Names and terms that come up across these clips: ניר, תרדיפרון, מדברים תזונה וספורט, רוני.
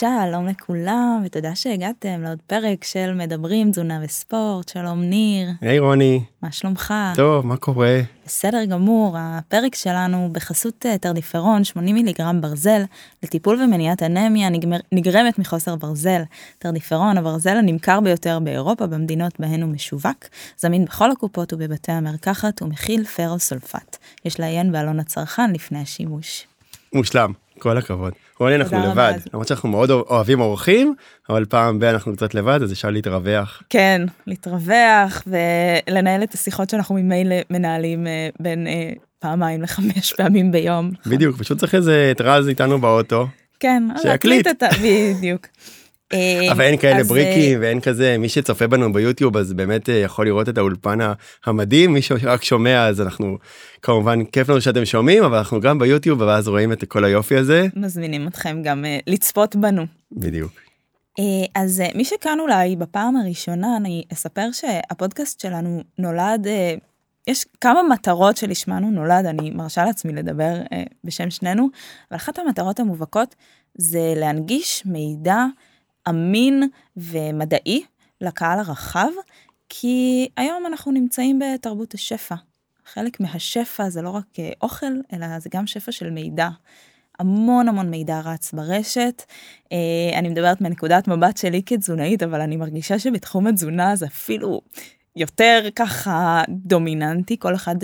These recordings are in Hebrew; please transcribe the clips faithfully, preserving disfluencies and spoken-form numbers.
שלום לכולם, ותודה שהגעתם לעוד פרק של מדברים תזונה וספורט. שלום ניר. היי hey, רוני. מה שלומך? טוב, מה קורה? בסדר גמור. הפרק שלנו בחסות תרדיפרון שמונים מיליגרם ברזל לטיפול ומניעת אנמיה נגרמת מחוסר ברזל. תרדיפרון, הברזל הנמכר ביותר באירופה, במדינות בהן הוא משווק, זמין בכל הקופות ובבתי המרקחת, ומכיל ferrous sulphate. יש לעיין בעלון הצרכן לפני השימוש. מושלם. כל הכבוד. רוני, אנחנו לבד. למרות שאנחנו מאוד אוהבים אורחים, אבל פעם בי אנחנו קצת לבד, אז אפשר להתרווח. כן, להתרווח ולנהל את השיחות שאנחנו ממילא מנהלים בין פעמיים לחמש פעמים ביום. בדיוק, פשוט צריך איזה רז איתנו באוטו. כן, להקליט את ה... בדיוק. אבל אין כאלה בריקים, ואין כזה, מי שצופה בנו ביוטיוב, אז באמת יכול לראות את האולפן המדהים, מי שרק שומע, אז אנחנו, כמובן, כיף לנו שאתם שומעים, אבל אנחנו גם ביוטיוב, ואז רואים את כל היופי הזה. מזמינים אתכם גם לצפות בנו. בדיוק. אז מי שכאן אולי בפעם הראשונה, אני אספר שהפודקאסט שלנו נולד, יש כמה מטרות שלשמנו נולד, אני מרשה לעצמי לדבר בשם שנינו, אבל אחת המטרות המובהקות זה להנגיש מידע אמין ומדעי לקהל הרחב, כי היום אנחנו נמצאים בתרבות השפע. חלק מהשפע זה לא רק אוכל, אלא זה גם שפע של מידע. המון המון מידע רץ ברשת. אני מדברת מנקודת מבט שלי כתזונאית, אבל אני מרגישה שבתחום התזונה זה אפילו יותר ככה דומיננטי. כל אחד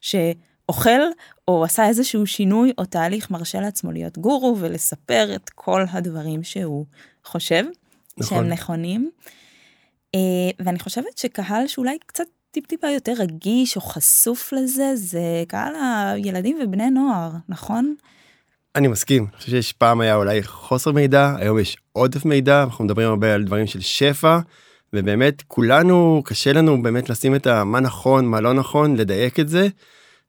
שאוכל או עשה איזשהו שינוי או תהליך מרשה לעצמו להיות גורו ולספר את כל הדברים שהוא חושב נכון. שהם נכונים, ואני חושבת שקהל שאולי קצת טיפ-טיפה יותר רגיש או חשוף לזה, זה קהל הילדים ובני נוער, נכון? אני מסכים, אני חושב שיש פעם היה אולי חוסר מידע, היום יש עודף מידע, אנחנו מדברים הרבה על דברים של שפע, ובאמת כולנו, קשה לנו באמת לשים את מה נכון, מה לא נכון, לדייק את זה,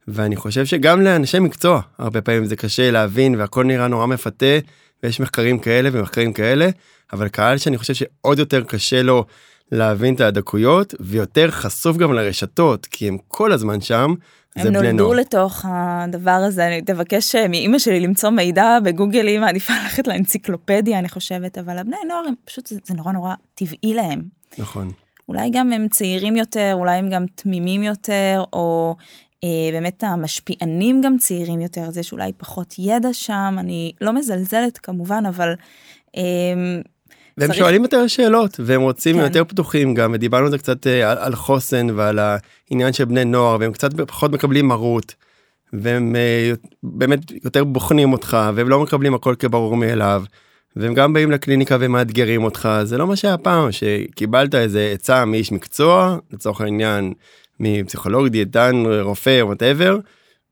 ואני חושב שגם לאנשי מקצוע, הרבה פעמים זה קשה להבין, והכל נראה נורא מפתה, ויש מחקרים כאלה ומחקרים כאלה, אבל קהל שאני חושב שעוד יותר קשה לו להבין את הדקויות, ויותר חשוף גם לרשתות, כי הם כל הזמן שם, זה בני נוער. הם נולדו לתוך הדבר הזה, אני תבקש מאמא שלי למצוא מידע בגוגל, היא מעדיפה ללכת לאנציקלופדיה, אני חושבת, אבל הבני נוער, הם פשוט, זה נורא נורא טבעי להם. נכון. אולי גם הם צעירים יותר, אולי הם גם תמימים יותר, או באמת המשפיענים גם צעירים יותר, אז יש אולי פחות ידע שם, אני לא מזלזלת כמובן, אבל והם שואלים יותר שאלות, והם רוצים יותר פתוחים גם, ודיברנו את זה קצת על חוסן ועל העניין של בני נוער, והם קצת פחות מקבלים מרות, והם באמת יותר בוחנים אותך, והם לא מקבלים הכל כברור מאליו, והם גם באים לקליניקה ומאתגרים אותך, זה לא מה שהיה פעם, שקיבלת איזה עצה מאיש מקצוע, לצורך העניין, מפסיכולוג, דיאטן, רופא, whatever,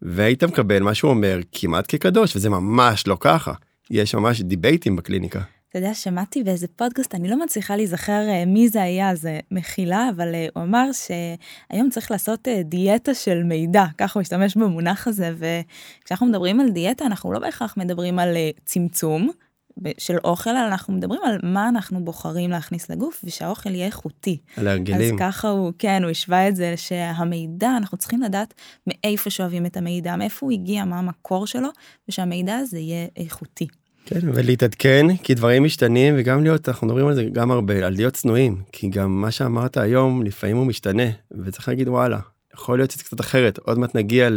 והיית מקבל מה שהוא אומר כמעט כקדוש, וזה ממש לא ככה. יש ממש דיבייטים בקליניקה. אתה יודע, שמעתי באיזה פודקאסט, אני לא מצליחה להיזכר מי זה היה, זה מכילה, אבל הוא אמר שהיום צריך לעשות דיאטה של מידע, ככה הוא השתמש במונח הזה, וכשאנחנו מדברים על דיאטה, אנחנו לא בהכרח מדברים על צמצום של אוכל, אנחנו מדברים על מה אנחנו בוחרים להכניס לגוף, ושהאוכל יהיה איכותי. על הרגלים. אז ככה הוא, כן, הוא השווה את זה, שהמידע, אנחנו צריכים לדעת מאיפה שואבים את המידע, מאיפה הוא הגיע, מה המקור שלו, ושהמידע הזה יהיה איכותי. כן, ולהתעדכן, כי דברים משתנים, וגם להיות, אנחנו מדברים על זה גם הרבה, על להיות צנועים, כי גם מה שאמרת היום, לפעמים הוא משתנה, וצריך להגיד וואלה, יכול להיות שזה קצת אחרת, עוד מעט נגיע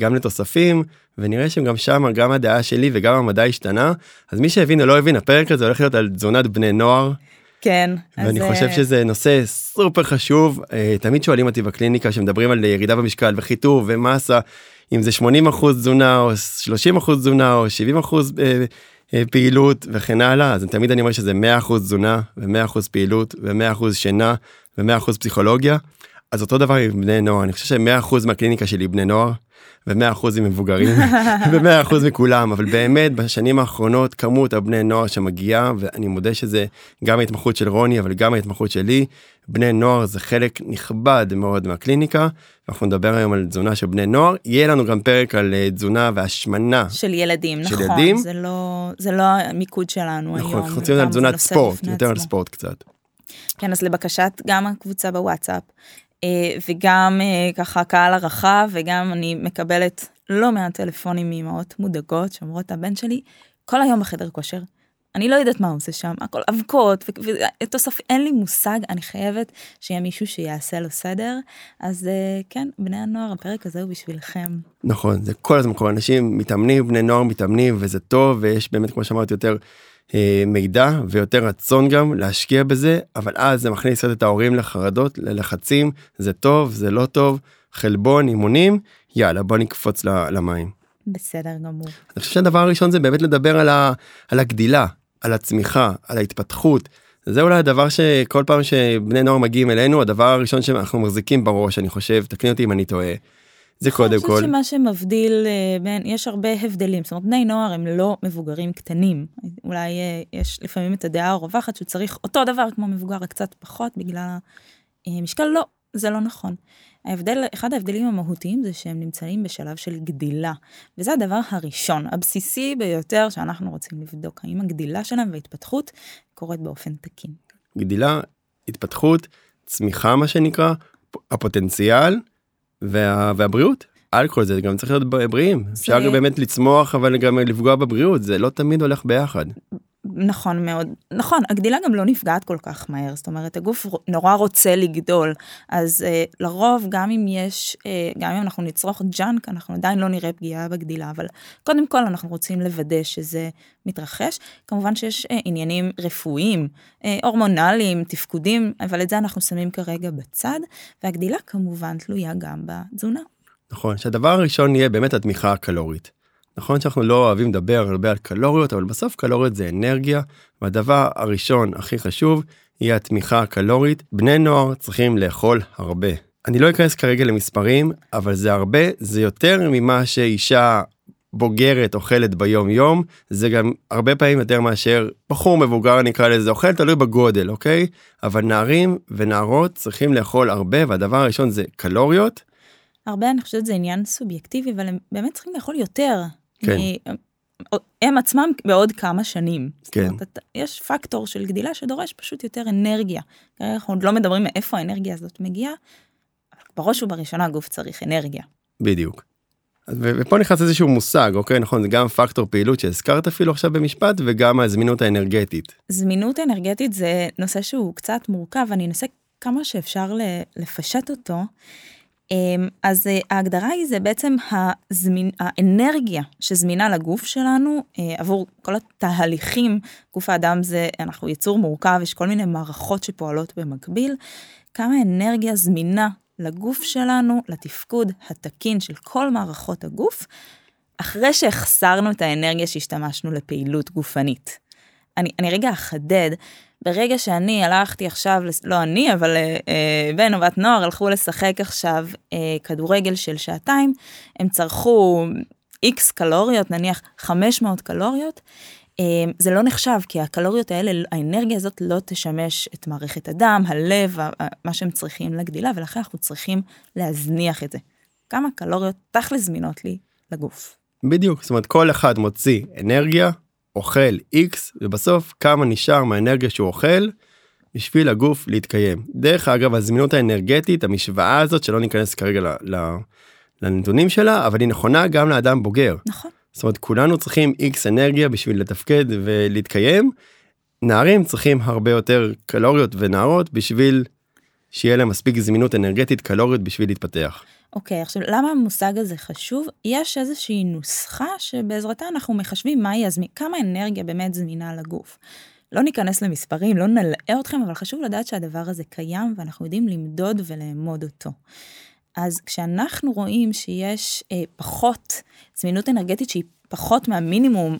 גם לתוספים, ונראה שגם שם, גם הדעה שלי וגם המדע השתנה, אז מי שהבין או לא הבין, הפרק הזה הולך להיות על תזונת בני נוער. כן. ואני אז חושב שזה נושא סופר חשוב, תמיד שואלים אותי בקליניקה, שמדברים על ירידה במשקל וחיתוך ומסה, אם זה שמונים אחוז תזונה, או שלושים אחוז תזונה, או שבעים אחוז פעילות וכן הלאה, אז תמיד אני אומר שזה מאה אחוז תזונה, ו-מאה אחוז פעילות, ו-מאה אחוז שינה, ו-מאה אחוז פסיכולוגיה, אז אותו דבר עם בני נוער, אני חושב ש-מאה אחוז מהקליניקה שלי בני נוער, ו-מאה אחוז עם מבוגרים, ו-מאה אחוז מכולם, אבל באמת בשנים האחרונות כמות הבני נוער שמגיעה, ואני מודה שזה גם ההתמחות של רוני, אבל גם ההתמחות שלי, בני נוער זה חלק נכבד מאוד מהקליניקה, ואנחנו נדבר היום על תזונה של בני נוער, יהיה לנו גם פרק על תזונה והשמנה. של ילדים, של נכון, ילדים. זה, לא, זה לא המיקוד שלנו נכון, היום. נכון, אנחנו רוצים על תזונת ספורט, יותר על ספורט קצת. כן, אז לבקשת גם הקבוצה בוואטסאפ, וגם ככה הקהל הרחב, וגם אני מקבלת לא מעט טלפונים מאמהות מודאגות, שאומרות הבן שלי כל היום בחדר כושר, אני לא יודעת מה עושה שם, הכל אבקות, ותוסף, אין לי מושג, אני חייבת שיהיה מישהו שיעשה לו סדר, אז כן, בני הנוער, הפרק הזה הוא בשבילכם. נכון, זה כל הזמן, כל אנשים מתאמנים, בני נוער מתאמנים, וזה טוב, ויש באמת, כמו שאמרת, יותר מידע, ויותר רצון גם להשקיע בזה, אבל אז זה מכניס את ההורים לחרדות, ללחצים, זה טוב, זה לא טוב, חלבון, אימונים, יאללה, בוא נקפוץ למים. בסדר גמור. אני חושב שהדבר הראשון זה באמת לדבר על, ה, על הגדילה, על הצמיחה, על ההתפתחות. זה אולי הדבר שכל פעם שבני נוער מגיעים אלינו, הדבר הראשון שאנחנו מחזיקים בראש, אני חושב, תקני אותי אם אני טועה. זה קודם כל. אני חושב שמה שמבדיל, בין, יש הרבה הבדלים. זאת אומרת, בני נוער הם לא מבוגרים קטנים. אולי יש לפעמים את הדעה הרווחת שהוא צריך אותו דבר כמו מבוגר, קצת פחות בגלל משקל. לא, זה לא נכון. ההבדל, אחד ההבדלים המהותיים זה שהם נמצאים בשלב של גדילה, וזה הדבר הראשון, הבסיסי ביותר שאנחנו רוצים לבדוק, האם הגדילה שלהם וההתפתחות קורית באופן תקין. גדילה, התפתחות, צמיחה מה שנקרא, הפוטנציאל וה, והבריאות. על כל זה גם צריך להיות בריאים, אפשר באמת לצמוח אבל גם לפגוע בבריאות, זה לא תמיד הולך ביחד. נכון מאוד, נכון, הגדילה גם לא נפגעת כל כך מהר, זאת אומרת, הגוף נורא רוצה לגדול, אז אה, לרוב גם אם יש, אה, גם אם אנחנו נצרוך ג'אנק, אנחנו עדיין לא נראה פגיעה בגדילה, אבל קודם כל אנחנו רוצים לוודא שזה מתרחש, כמובן שיש אה, עניינים רפואיים, אה, הורמונליים, תפקודים, אבל את זה אנחנו שמים כרגע בצד, והגדילה כמובן תלויה גם בתזונה. נכון, שהדבר הראשון יהיה באמת התמיכה הקלורית. נכון שאנחנו לא אוהבים לדבר הרבה על קלוריות, אבל בסוף קלוריות זה אנרגיה, והדבר הראשון הכי חשוב, היא התמיכה הקלורית. בני נוער צריכים לאכול הרבה. אני לא אכנס כרגע למספרים, אבל זה הרבה, זה יותר ממה שאישה בוגרת אוכלת ביום יום, זה גם הרבה פעמים יותר מאשר בחור מבוגר נקרא לזה אוכל, תלוי בגודל, אוקיי? אבל נערים ונערות צריכים לאכול הרבה, והדבר הראשון זה קלוריות. הרבה, אני חושבת זה עניין סובייקטיבי, אבל הם באמת צריכים לאכול יותר. כן. הם עצמם בעוד כמה שנים. כן. זאת אומרת, יש פקטור של גדילה שדורש פשוט יותר אנרגיה. אנחנו עוד לא מדברים מאיפה האנרגיה הזאת מגיעה, אבל בראש ובראשונה הגוף צריך אנרגיה. בדיוק. ופה נכנס איזשהו מושג, אוקיי, נכון, זה גם פקטור פעילות שהזכרת אפילו עכשיו במשפט, וגם הזמינות האנרגטית. זמינות האנרגטית זה נושא שהוא קצת מורכב, אני אנסה כמה שאפשר לפשט אותו. אז ההגדרה היא זה בעצם הזמין, האנרגיה שזמינה לגוף שלנו עבור כל התהליכים, גוף האדם זה, אנחנו יצור מורכב, יש כל מיני מערכות שפועלות במקביל, כמה אנרגיה זמינה לגוף שלנו, לתפקוד התקין של כל מערכות הגוף, אחרי שהחסרנו את האנרגיה שהשתמשנו לפעילות גופנית. אני, אני רגע אחדד, ברגע שאני הלכתי עכשיו, לא אני, אבל אה, בן ובת נוער הלכו לשחק עכשיו אה, כדורגל של שעתיים, הם צרכו איקס קלוריות, נניח חמש מאות קלוריות, אה, זה לא נחשב, כי הקלוריות האלה, האנרגיה הזאת לא תשמש את מערכת הדם, הלב, מה שהם צריכים לגדילה, ולכן אנחנו צריכים להזניח את זה. כמה קלוריות תכל'ס זמינות לי לגוף. בדיוק, זאת אומרת, כל אחד מוציא אנרגיה, אוכל איקס, ובסוף כמה נשאר מהאנרגיה שהוא אוכל, בשביל הגוף להתקיים. דרך אגב, הזמינות האנרגטית, המשוואה הזאת, שלא ניכנס כרגע ל- ל- לנתונים שלה, אבל היא נכונה גם לאדם בוגר. נכון. זאת אומרת, כולנו צריכים איקס אנרגיה בשביל לתפקד ולהתקיים. נערים צריכים הרבה יותר קלוריות ונערות בשביל שיהיה להם מספיק זמינות אנרגטית קלוריות בשביל להתפתח. אוקיי, עכשיו, למה המושג הזה חשוב? יש איזושהי נוסחה שבעזרתה אנחנו מחשבים מה יזמין, כמה אנרגיה באמת זמינה לגוף. לא ניכנס למספרים, לא נלאה אתכם, אבל חשוב לדעת שהדבר הזה קיים, ואנחנו יודעים למדוד ולעמוד אותו. אז כשאנחנו רואים שיש אה, פחות זמינות אנרגטית שהיא פחות מהמינימום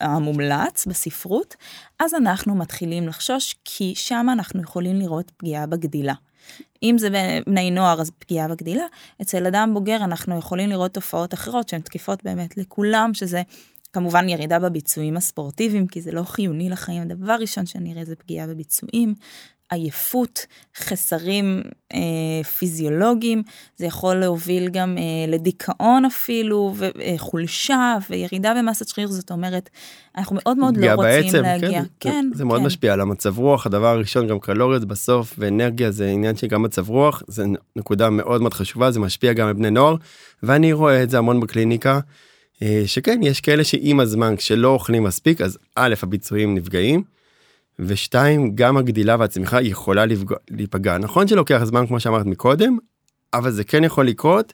המומלץ בספרות, אז אנחנו מתחילים לחשוש, כי שם אנחנו יכולים לראות פגיעה בגדילה. אם זה בני נוער, אז פגיעה בגדילה. אצל אדם בוגר אנחנו יכולים לראות תופעות אחרות שהן תקיפות באמת לכולם, שזה כמובן ירידה בביצועים הספורטיביים, כי זה לא חיוני לחיים. הדבר ראשון שנראה זה פגיעה בביצועים, עייפות, חסרים אה, פיזיולוגיים, זה יכול להוביל גם אה, לדיכאון אפילו, וחולשה וירידה במסת שריר, זאת אומרת, אנחנו מאוד מאוד לא רוצים בעצם, להגיע. כן, כן, זה, זה כן. מאוד משפיע על המצב רוח, הדבר הראשון גם קלוריות בסוף, ואנרגיה זה עניין שגם מצב רוח, זה נקודה מאוד מאוד חשובה, זה משפיע גם על בני נוער, ואני רואה את זה המון בקליניקה, שכן, יש כאלה שעם הזמן, כשלא אוכלים מספיק, אז א', הביצועים נפגעים, ושתיים, גם הגדילה והצמיחה יכולה להיפגע. נכון שלוקח זמן, כמו שאמרת מקודם, אבל זה כן יכול לקרות,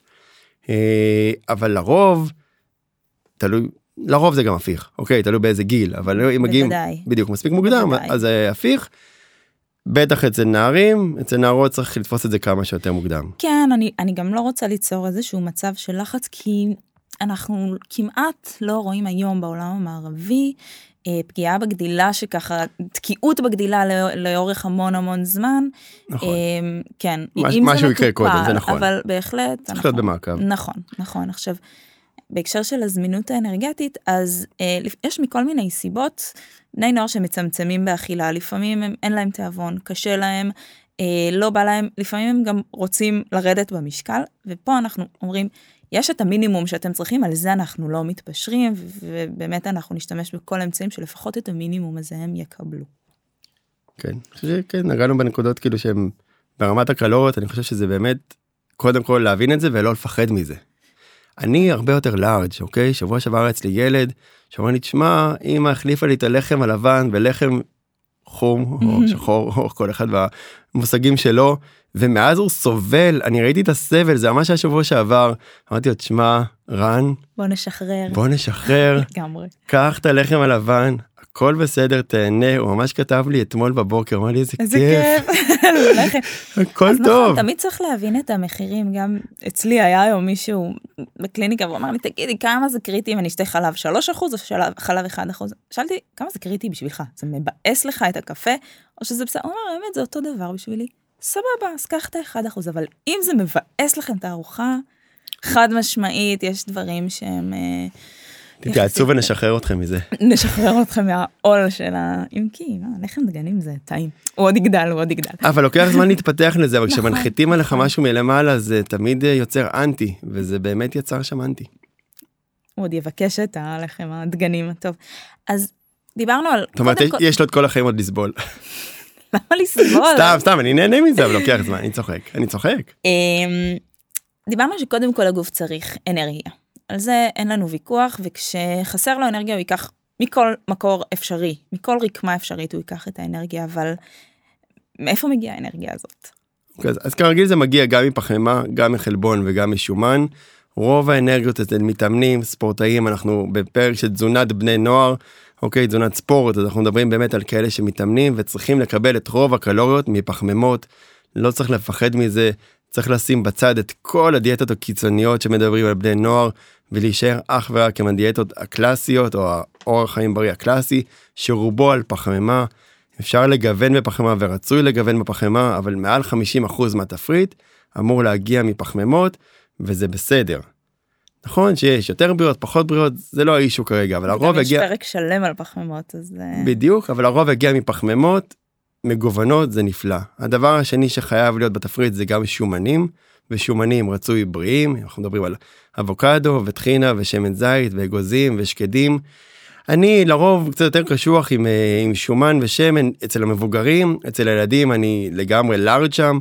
אבל לרוב, תלוי, לרוב זה גם הפיך, אוקיי, תלוי באיזה גיל, אבל אם מגיעים בדיוק מספיק מוקדם, אז זה הפיך, בטח אצל נערים, אצל נערות צריך לתפוס את זה כמה שיותר מוקדם. כן, אני, אני גם לא רוצה ליצור איזשהו מצב של לחץ, כי אנחנו כמעט לא רואים היום בעולם המערבי, פגיעה בגדילה שככה, תקיעות בגדילה לאורך המון המון זמן. נכון. כן. משהו יקרה קודם, זה נכון. אבל בהחלט. צריך להיות במעקב. נכון, נכון. עכשיו, בהקשר של הזמינות האנרגטית, אז יש מכל מיני סיבות, בני נוער שמצמצמים באכילה, לפעמים אין להם תיאבון, קשה להם, לא בא להם, לפעמים הם גם רוצים לרדת במשקל, ופה אנחנו אומרים, יש את המינימום שאתם צריכים, על זה אנחנו לא מתפשרים, ובאמת אנחנו נשתמש בכל האמצעים שלפחות את המינימום הזה הם יקבלו. כן, אני חושב שכן, נגענו בנקודות כאילו שהם ברמת הקלוריות, אני חושב שזה באמת, קודם כל להבין את זה ולא לפחד מזה. אני הרבה יותר לארג', אוקיי? שבוע שעבר אצלי ילד, שאומר לי, תשמע, אמא החליפה לי את הלחם הלבן ולחם חום או שחור, או כל אחד והמושגים שלו, ומאז הוא סובל, אני ראיתי את הסבל, זה ממש השבוע שעבר, אמרתי לו, תשמע, רן, בוא נשחרר, בוא נשחרר, קח את הלחם הלבן, הכל בסדר, תהנה, הוא ממש כתב לי אתמול בבוקר, אמר לי, איזה כיף, הכל טוב. תמיד צריך להבין את המחירים, גם אצלי היה היום מישהו בקליניקה, והוא אמר לי, תגידי, כמה זה קריטי אם אני אשתה חלב שלושה אחוז, או חלב אחד אחוז? שאלתי, כמה זה קריטי בשבילך? זה מבאס לך את הקפה, או שזה בסדר? הוא אמר, באמת, זה אותו דבר בשבילי. סבבה, אז קח את האחד אחוז, אבל אם זה מבאס לכם את הארוחה, חד משמעית, יש דברים שהם... תתייעצו ונשחרר אתכם מזה. נשחרר אתכם מהעול של ה... אם כי, הלחם דגנים זה טעים. הוא עוד יגדל, הוא עוד יגדל. אבל לוקח זמן להתפתח לזה, אבל כשמנחיתים עליך משהו מלמעלה, זה תמיד יוצר אנטי, וזה באמת יצר שם אנטי. הוא עוד יבקש את הלחם הדגנים, טוב. אז דיברנו על... זאת אומרת, יש לו את כל החיים עוד לסבול. למה לסבול? סתם, סתם, אני נהנה מזה, אבל לוקח זמן, אני צוחק. אני צוחק. דיברנו שקודם כל הגוף צריך אנרגיה. על זה אין לנו ויכוח, וכשחסר לו אנרגיה הוא ייקח מכל מקור אפשרי, מכל רקמה אפשרית הוא ייקח את האנרגיה, אבל מאיפה מגיעה האנרגיה הזאת? אז, אז כרגיל זה מגיע גם מפחמימה, גם מחלבון וגם משומן, רוב האנרגיות אצל מתאמנים, ספורטאים, אנחנו בפרק של תזונת בני נוער, אוקיי, תזונת ספורט, אז אנחנו מדברים באמת על כאלה שמתאמנים, וצריכים לקבל את רוב הקלוריות מפחמימות, לא צריך לפחד מזה, צריך לשים בצד את כל הדיאטות הקיצוניות שמדברים על בני נוער, ולהישאר אך ורק עם הדיאטות הקלאסיות, או האורח חיים בריא הקלאסי, שרובו על פחמימה, אפשר לגוון בפחמימה ורצוי לגוון בפחמימה, אבל מעל חמישים אחוז מהתפריט אמור להגיע מפחמימות, וזה בסדר. נכון שיש יותר בריאות, פחות בריאות, זה לא האישו כרגע, אבל הרוב הגיע... יש פרק שלם על פחמימות, אז... בדיוק, אבל הרוב הגיע מפחמימות, מגוונות זה נפלא. הדבר השני שחייב להיות בתפריט זה גם שומנים, ושומנים רצוי בריאים, אנחנו מדברים על אבוקדו וטחינה ושמן זית ואגוזים ושקדים. אני לרוב קצת יותר קשוח עם, עם שומן ושמן אצל המבוגרים, אצל הילדים אני לגמרי לארג' שם,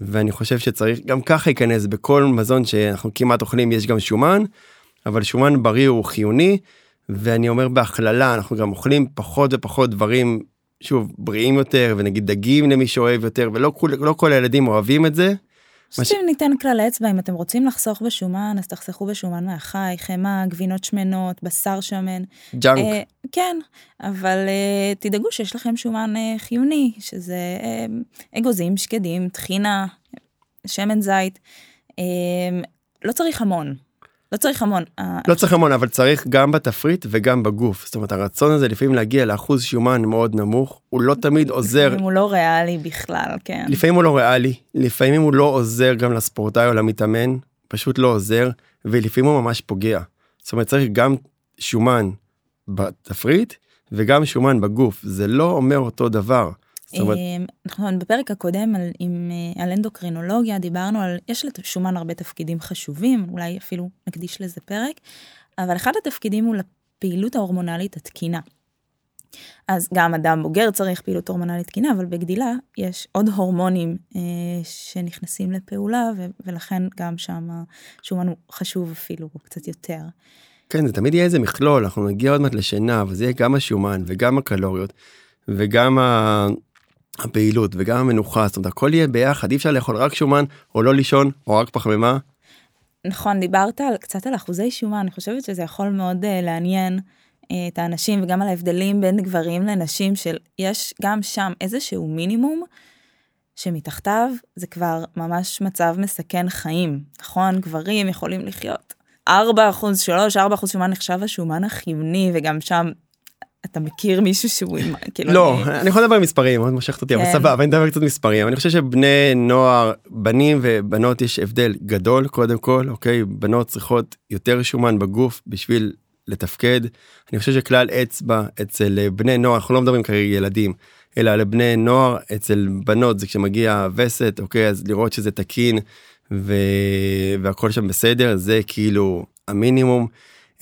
ואני חושב שצריך גם ככה ייכנס בכל מזון שאנחנו כמעט אוכלים יש גם שומן, אבל שומן בריא הוא חיוני, ואני אומר בהכללה אנחנו גם אוכלים פחות ופחות דברים שוב, בריאים יותר, ונגיד דגים למי שאוהב יותר, ולא כל, לא כל הילדים אוהבים את זה. שאתם מש... ניתן כלל אצבע, אם אתם רוצים לחסוך בשומן, אז תחסכו בשומן מהחי, חמה, גבינות שמנות, בשר שמן. ג'אנק. אה, כן, אבל אה, תדאגו שיש לכם שומן אה, חיוני, שזה אה, אגוזים, שקדים, תחינה, שמן זית. אה, לא צריך המון. לא צריך המון. לא צריך המון, אבל צריך גם בתפריט וגם בגוף. זאת אומרת, הרצון הזה לפעמים להגיע לאחוז שומן מאוד נמוך, הוא לא תמיד עוזר. לפעמים הוא לא ריאלי בכלל, כן. לפעמים הוא לא ריאלי, לפעמים הוא לא עוזר גם לספורטאי או למתאמן, פשוט לא עוזר, ולפעמים הוא ממש פוגע. זאת אומרת, צריך גם שומן בתפריט וגם שומן בגוף. זה לא אומר אותו דבר. נכון, בפרק הקודם על אנדוקרינולוגיה דיברנו על, יש לשומן הרבה תפקידים חשובים, אולי אפילו נקדיש לזה פרק, אבל אחד התפקידים הוא לפעילות ההורמונלית התקינה. אז גם אדם בוגר צריך פעילות הורמונלית תקינה, אבל בגדילה יש עוד הורמונים שנכנסים לפעולה, ולכן גם שם השומן הוא חשוב אפילו קצת יותר. כן, זה תמיד יהיה איזה מכלול, אנחנו נגיע עוד מעט לשינה, וזה יהיה גם השומן, וגם הקלוריות, וגם הפעילות, וגם המנוחה, זאת אומרת, הכל יהיה ביחד, אי אפשר לאכול רק שומן, או לא לישון, או רק פחמימה. נכון, דיברת על, קצת על אחוזי שומן, אני חושבת שזה יכול מאוד uh, לעניין uh, את האנשים, וגם על ההבדלים בין גברים לנשים, של יש גם שם איזשהו מינימום, שמתחתיו זה כבר ממש מצב מסכן חיים, נכון? גברים יכולים לחיות. ארבע אחוז, שלוש, ארבע אחוז שומן נחשב השומן החיוני, וגם שם אתה מכיר מישהו שהוא... לא, אני יכול לדבר מספרים, עוד משכת אותי, אבל סבבה, אני מדבר קצת מספרים, אני חושב שבני נוער, בנים ובנות יש הבדל גדול, קודם כל, אוקיי? בנות צריכות יותר שומן בגוף בשביל לתפקד, אני חושב שכלל אצבע אצל בני נוער, אנחנו לא מדברים כרגע ילדים, אלא לבני נוער, אצל בנות זה כשמגיע וסת, אוקיי? אז לראות שזה תקין, והכל שם בסדר, זה כאילו המינימום.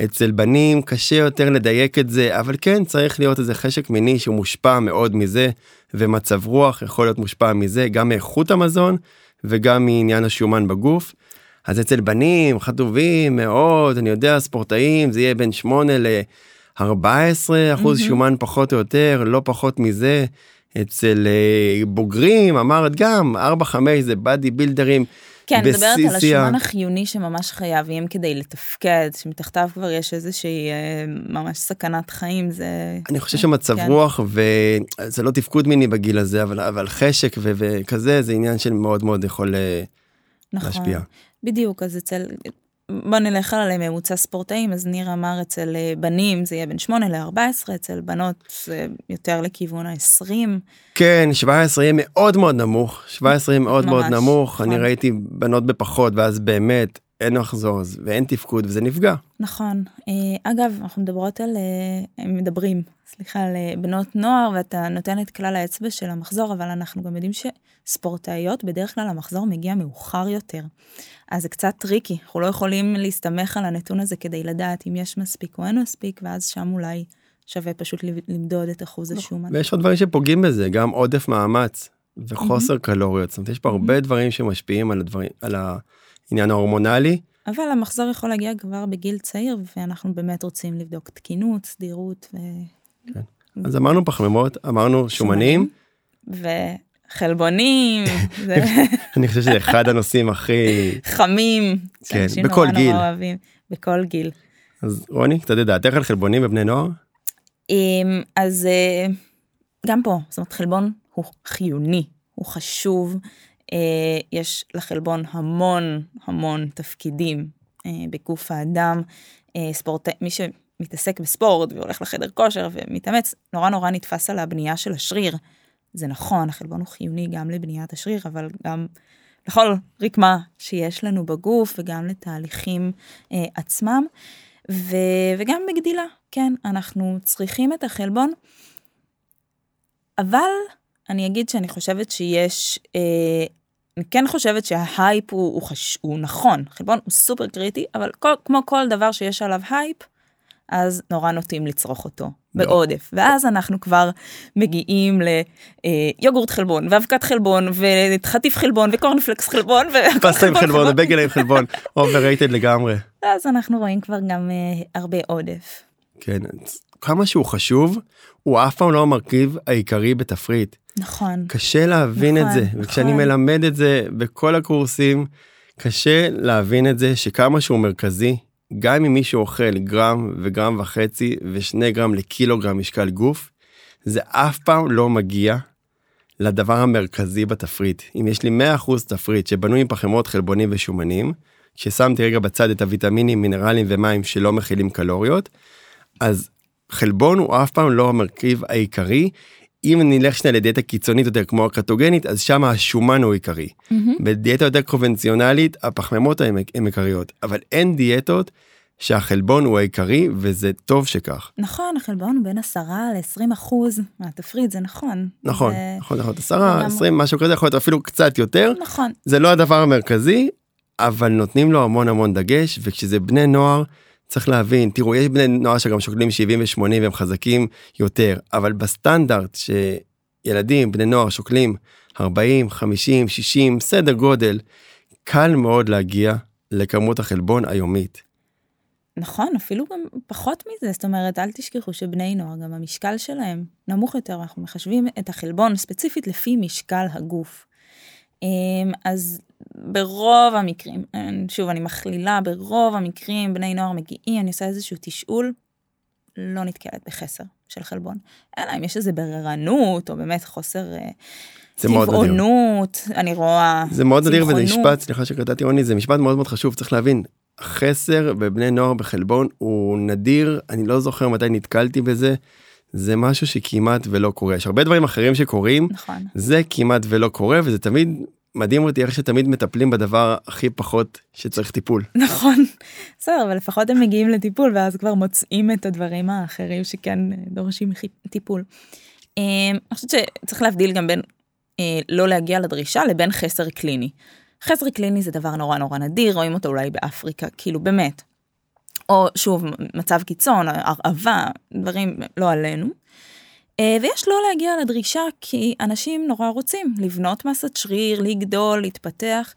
אצל בנים קשה יותר לדייק את זה, אבל כן צריך להיות איזה חשק מיני שהוא מושפע מאוד מזה, ומצב רוח יכול להיות מושפע מזה, גם מאיכות המזון, וגם מעניין השומן בגוף. אז אצל בנים, חטובים מאוד, אני יודע, ספורטאים, זה יהיה בין שמונה ל... ארבע עשרה אחוז שומן פחות או יותר, לא פחות מזה. אצל בוגרים, אמרת גם, ארבע חמש זה בדי בילדרים. כן, מדברת על השומן החיוני שממש חייבים כדי לתפקד, שמתחתיו כבר יש איזושהי ממש סכנת חיים. אני חושב שמצב רוח, וזה לא תפקוד מיני בגיל הזה, אבל חשק וכזה, זה עניין של מאוד מאוד יכול להשפיע. בדיוק, אז אצל... בוא נלך על ממוצע ספורטאים, אז ניר אמר אצל בנים זה יהיה בין שמונה ל-ארבע עשרה, אצל בנות זה יותר לכיוון ה-עשרים. כן, שבע עשרה יהיה מאוד מאוד נמוך, שבע עשרה יהיה מאוד ממש, מאוד נמוך, נכון. אני ראיתי בנות בפחות, ואז באמת אין מחזוז ואין תפקוד וזה נפגע. נכון, אגב, אנחנו מדברות על, מדברים, סליחה, על בנות נוער, ואתה נותן את כלל האצבע של המחזור, אבל אנחנו גם יודעים שספורטאיות, בדרך כלל המחזור מגיע מאוחר יותר. אז זה קצת טריקי, אנחנו לא יכולים להסתמך על הנתון הזה, כדי לדעת אם יש מספיק או אין מספיק, ואז שם אולי שווה פשוט למדוד את אחוז השומן. ויש עוד דברים שפוגעים בזה, גם עודף מאמץ וחוסר קלוריות, זאת אומרת, יש פה הרבה דברים שמשפיעים על הדברים, על העניין ההורמונלי, אבל המחזור יכול להגיע כבר בגיל צעיר, ואנחנו באמת רוצים לבדוק תקינות, סדירות. ו... כן. אז אמרנו פחמימות, אמרנו שומנים. וחלבונים. זה... אני חושב שזה אחד הנושאים הכי... חמים. כן, בכל גיל. לא אוהבים, בכל גיל. אז רוני, אתה יודע, דעתך על חלבונים בבני נוער? אז גם פה, זאת אומרת, חלבון הוא חיוני, הוא חשוב, יש לחלבון המון המון תפקידים בגוף האדם. ספורט, מי שמתעסק בספורט והולך לחדר כושר ומתאמץ, נורא נורא נתפס על הבנייה של השריר. זה נכון, החלבון הוא חיוני גם לבניית השריר, אבל גם לכל רקמה שיש לנו בגוף וגם לתהליכים עצמם, וגם בגדילה. כן, אנחנו צריכים את החלבון, אבל אני אגיד שאני חושבת שיש, אה, אני כן חושבת שההייפ הוא, הוא, חש, הוא נכון, חלבון הוא סופר קריטי, אבל כל, כמו כל דבר שיש עליו הייפ, אז נורא נוטים לצרוך אותו לא. בעודף, ואז אנחנו כבר מגיעים ליוגורט חלבון, ואבקת חלבון, וחטיף חלבון, וקורנפלקס חלבון, פסטה עם חלבון, ובגל עם חלבון, אובררייטד לגמרי. אז אנחנו רואים כבר גם אה, הרבה עודף. כן, כמה שהוא חשוב, הוא אף פעם לא המרכיב העיקרי בתפריט. נכון. קשה להבין נכון, את זה, נכון. וכשאני מלמד את זה בכל הקורסים, קשה להבין את זה שכמה שהוא מרכזי, גם אם מישהו אוכל גרם וגרם וחצי ושני גרם לקילוגרם משקל גוף, זה אף פעם לא מגיע לדבר המרכזי בתפריט. אם יש לי מאה אחוז תפריט שבנוי עם פחמימות, חלבונים ושומנים, ששמתי רגע בצד את הוויטמינים, מינרלים ומים שלא מכילים קלוריות, אז חלבון הוא אף פעם לא המרכיב העיקרי. אם נלך שני לדיאטה קיצונית יותר כמו הקטוגנית, אז שם השומן הוא עיקרי. Mm-hmm. בדיאטה יותר קונבנציונלית, הפחמימות הן עיקריות, אבל אין דיאטות שהחלבון הוא העיקרי, וזה טוב שכך. נכון, החלבון הוא בין עשרה ל-עשרים אחוז, מהתפריט, זה נכון. נכון, זה... נכון, נכון, עשרה, עשרים, משהו כזה, יכול להיות אפילו קצת יותר. נכון. זה לא הדבר המרכזי, אבל נותנים לו המון המון דגש, וכשזה בני נוער, צריך להבין, תראו, יש בני נוער שגם שוקלים שבעים ושמונים והם חזקים יותר, אבל בסטנדרט שילדים, בני נוער שוקלים ארבעים, חמישים, שישים, סדר גודל, קל מאוד להגיע לכמות החלבון היומית. נכון, אפילו גם פחות מזה, זאת אומרת, אל תשכחו שבני נוער, גם המשקל שלהם נמוך יותר, אנחנו מחשבים את החלבון ספציפית לפי משקל הגוף. אז ברוב המקרים, שוב, אני מכלילה, ברוב המקרים בני נוער מגיעים, אני עושה איזשהו תשאול, לא נתקלת בחסר של חלבון. אלא אם יש איזו בררנות, או באמת חוסר טבעונות, אני רואה... זה מאוד נדיר, וזה משפט, סליחה שקטעתי רוני, זה משפט מאוד מאוד חשוב, צריך להבין. החסר בבני נוער בחלבון הוא נדיר, אני לא זוכר מתי נתקלתי בזה, זה משהו שכמעט ולא קורה. יש הרבה דברים אחרים שקורים, נכון. זה כמעט ולא קורה, וזה תמיד מדהים אותי איך שתמיד מטפלים בדבר הכי פחות שצריך טיפול. נכון, בסדר, אבל לפחות הם מגיעים לטיפול, ואז כבר מוצאים את הדברים האחרים שכן דורשים טיפול. אני חושבת שצריך להבדיל גם בין לא להגיע לדרישה לבין חסר קליני. חסר קליני זה דבר נורא נורא נדיר, רואים אותו אולי באפריקה, כאילו באמת. או שוב, מצב קיצון, הרעבה, דברים לא עלינו. ויש לא להגיע לדרישה, כי אנשים נורא רוצים לבנות מסת שריר, לגדול, להתפתח.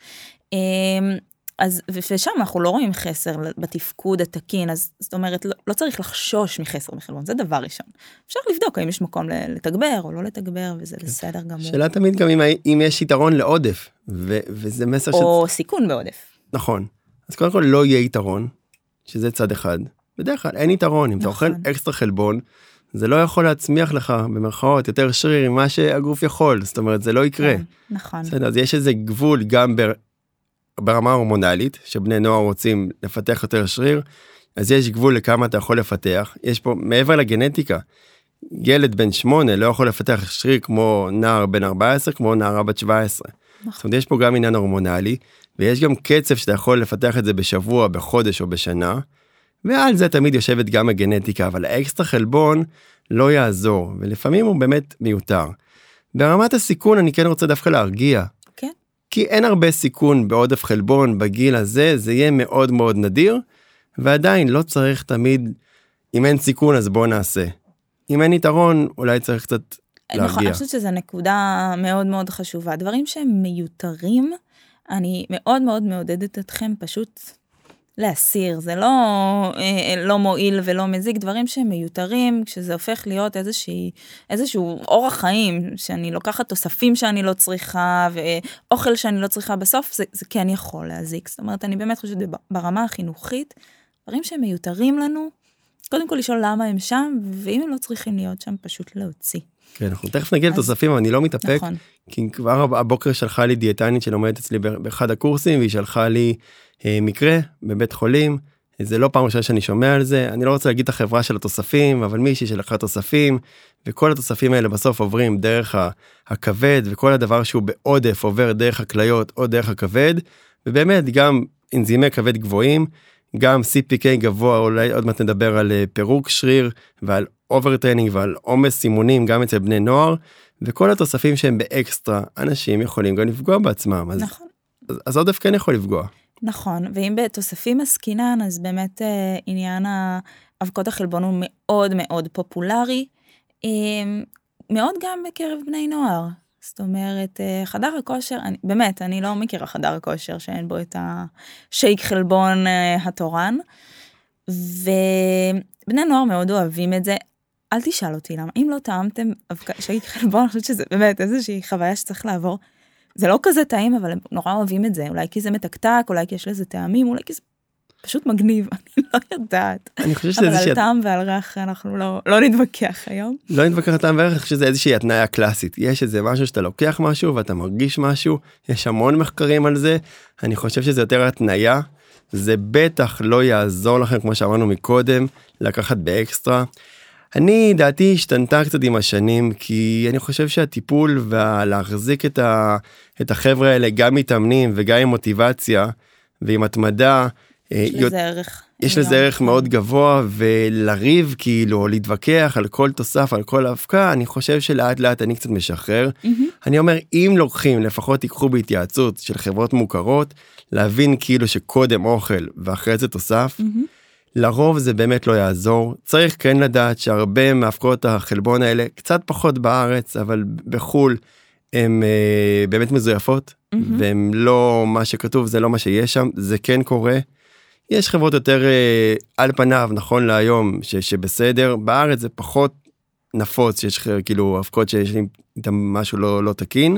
אז, ושם אנחנו לא רואים חסר בתפקוד התקין, אז זאת אומרת, לא, לא צריך לחשוש מחסר בחלבון, זה דבר ראשון. אפשר לבדוק האם יש מקום לתגבר או לא לתגבר, וזה בסדר גמור. שאלה תמיד גם אם, אם יש יתרון לעודף, ו, וזה מסר... או שצ... סיכון בעודף. נכון. אז קודם כל לא יהיה יתרון, שזה צד אחד. בדרך כלל אין יתרון, אם נכון. אתה אוכל אקסטרה חלבון, זה לא יכול להצמיח לך, במרכאות, יותר שריר, מה שהגוף יכול, זאת אומרת, זה לא יקרה. נכון. בסדר, אז יש איזה גבול גם ב... ברמה ההורמונלית, שבני נוער רוצים לפתח יותר שריר, אז יש גבול לכמה אתה יכול לפתח. יש פה, מעבר לגנטיקה, ילד בן שמונה לא יכול לפתח שריר כמו נער בן ארבע עשרה, כמו נערה בת שבע עשרה. זאת אומרת, יש פה גם עניין הורמונלי, ויש גם קצב שאתה יכול לפתח את זה בשבוע, בחודש או בשנה, ועל זה תמיד יושבת גם הגנטיקה, אבל האקסטרה חלבון לא יעזור, ולפעמים הוא באמת מיותר. ברמת הסיכון אני כן רוצה דווקא להרגיע, כי אין הרבה סיכון בעודף חלבון בגיל הזה, זה יהיה מאוד מאוד נדיר, ועדיין לא צריך תמיד, אם אין סיכון אז בוא נעשה. אם אין יתרון, אולי צריך קצת להרגיע. נכון, אני חושבת שזו נקודה מאוד מאוד חשובה. דברים שהם מיותרים, אני מאוד מאוד מעודדת אתכם פשוט להסיר. זה לא, לא מועיל ולא מזיק, דברים שהם מיותרים, כשזה הופך להיות איזושהי, איזשהו אורח חיים, שאני לוקחת תוספים שאני לא צריכה, ואוכל שאני לא צריכה בסוף, זה, זה כן יכול להזיק. זאת אומרת, אני באמת חושבת ברמה החינוכית, דברים שהם מיותרים לנו, קודם כל לשאול למה הם שם, ואם הם לא צריכים להיות שם, פשוט להוציא. כן, אנחנו תכף נגיע לתוספים, אבל אני לא מתאפק, נכון. כי כבר הבוקר שלחה לי דיאטנית שלומדת אצלי באחד הקורסים, והיא שלחה לי מקרה בבית חולים, זה לא פעם ראשונה שאני שומע על זה, אני לא רוצה להגיד את החברה של התוספים, אבל מישהי שלקחה תוספים, וכל התוספים האלה בסוף עוברים דרך הכבד, וכל הדבר שהוא בעודף עובר דרך הכליות או דרך הכבד, ובאמת גם אנזימי כבד גבוהים, גם סי פי קיי גבוה, אולי עוד מעט נדבר על פירוק שריר, ועל אוברטרנינג ועל עומס אימונים, גם אצל בני נוער, וכל התוספים שהם באקסטרה, אנשים יכולים גם לפגוע בעצמם, אז, נכון. אז, אז עודף כן יכול לפגוע. נכון, ואם בתוספים עסקינן, אז באמת אה, עניין האבקות החלבון הוא מאוד מאוד פופולרי, אה, מאוד גם בקרב בני נוער, זאת אומרת, אה, חדר הכושר, אני, באמת, אני לא מכירה חדר הכושר שאין בו את השייק חלבון אה, התורן, ובני נוער מאוד אוהבים את זה, אל תשאל אותי למה, אם לא טעמתם אבק... שייק חלבון, אני חושבת שזה באמת איזושהי חוויה שצריך לעבור, זה לא כזה טעים, אבל הם נורא אוהבים את זה, אולי כי זה מתקתק, אולי כי יש לזה טעמים, אולי כי זה פשוט מגניב, אני לא יודעת. אני חושב שזה איזושהי... אבל על טעם ועל ריח אנחנו לא, לא נתווכח היום. לא נתווכח על טעם ועל ריח, שזה איזושהי התנאיה קלאסית. יש איזה משהו שאתה לוקח משהו ואתה מרגיש משהו, יש המון מחקרים על זה, אני חושב שזה יותר התנאיה, זה בטח לא יעזור לכם, כמו שאמרנו מקודם, לקחת באקסטרה. אני, דעתי, השתנתה קצת עם השנים, כי אני חושב שהטיפול ולהחזיק את, ה... את החבר'ה האלה, גם מתאמנים וגם עם מוטיבציה ועם התמדה, יש י... לזה ערך. יש לזה ערך מאוד גבוה, ולריב כאילו, להתווכח על כל תוסף, על כל הפקה, אני חושב שלאט לאט אני קצת משחרר. Mm-hmm. אני אומר, אם לוקחים, לפחות תיקחו בהתייעצות של חברות מוכרות, להבין כאילו שקודם אוכל ואחרי זה תוסף, mm-hmm. לרוב זה באמת לא יעזור, צריך כן לדעת שהרבה מהאבקות החלבון האלה, קצת פחות בארץ, אבל בחול, הן אה, באמת מזויפות, mm-hmm. והן לא מה שכתוב, זה לא מה שיש שם, זה כן קורה, יש חברות יותר על פניו, נכון להיום, ש, שבסדר, בארץ זה פחות נפוץ, שיש כאילו הפקות שיש איתם משהו לא, לא תקין.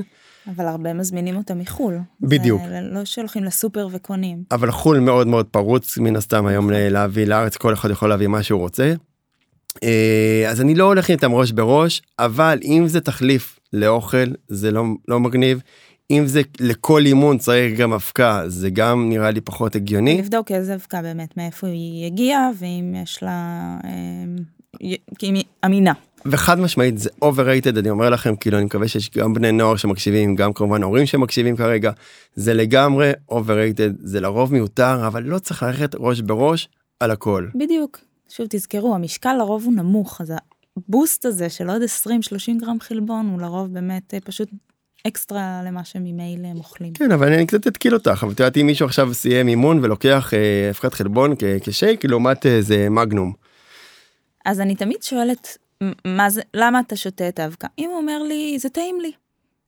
אבל הרבה מזמינים אותה מחול. בדיוק. לא שהולכים לסופר וקונים. אבל חול מאוד מאוד פרוץ, מן הסתם היום להביא לארץ, כל אחד יכול להביא מה שהוא רוצה. אז אני לא הולך איתם ראש בראש, אבל אם זה תחליף לאוכל, זה לא, לא מגניב. אם זה לכל אימון צריך גם הפקה, זה גם נראה לי פחות הגיוני. לבדוק איזה הפקה באמת, מאיפה היא הגיעה, ואם יש לה, אם היא אמינה. וחד משמעית, זה overrated, אני אומר לכם, כאילו אני מקווה שיש גם בני נוער שמקשיבים, גם כמובן הורים שמקשיבים כרגע, זה לגמרי overrated, זה לרוב מיותר, אבל לא צריך ללכת ראש בראש על הכל. בדיוק, שוב תזכרו, המשקל לרוב הוא נמוך, אז הבוסט הזה של עוד עשרים שלושים גרם חלבון, הוא לרוב באמת פשוט אקסטרה למה שממילא הם אוכלים. כן, אבל אני קצת אתקיל אותך, אבל תראיתי מישהו עכשיו סיים אימון ולוקח אה, הפקת חלבון כ- כשייק, לעומת איזה מגנום. אז אני תמיד שואלת, מה זה, למה אתה שותה את האבקה? אם הוא אומר לי, זה טעים לי.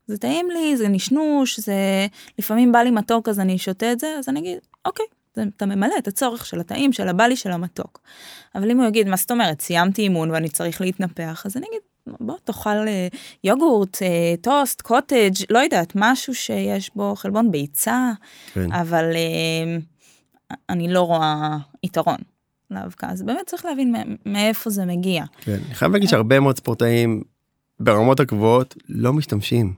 זה טעים לי, זה נשנוש, זה לפעמים בא לי מתוק, אז אני שותה את זה, אז אני אגיד, אוקיי, זה, אתה ממלא את הצורך של הטעים, של הבא לי, של המתוק. אבל אם הוא יגיד, מה זאת אומרת, סיימתי אימון ואני צריך להתנפח, אז אני אגיד, בוא תאכל יוגורט, טוסט, קוטג', לא יודעת, משהו שיש בו חלבון, ביצה, כן. אבל אני לא רואה יתרון לאבקה, אז באמת צריך להבין מאיפה זה מגיע. כן, אני חייב להגיד שהרבה מאוד ספורטאים ברמות הגבוהות לא משתמשים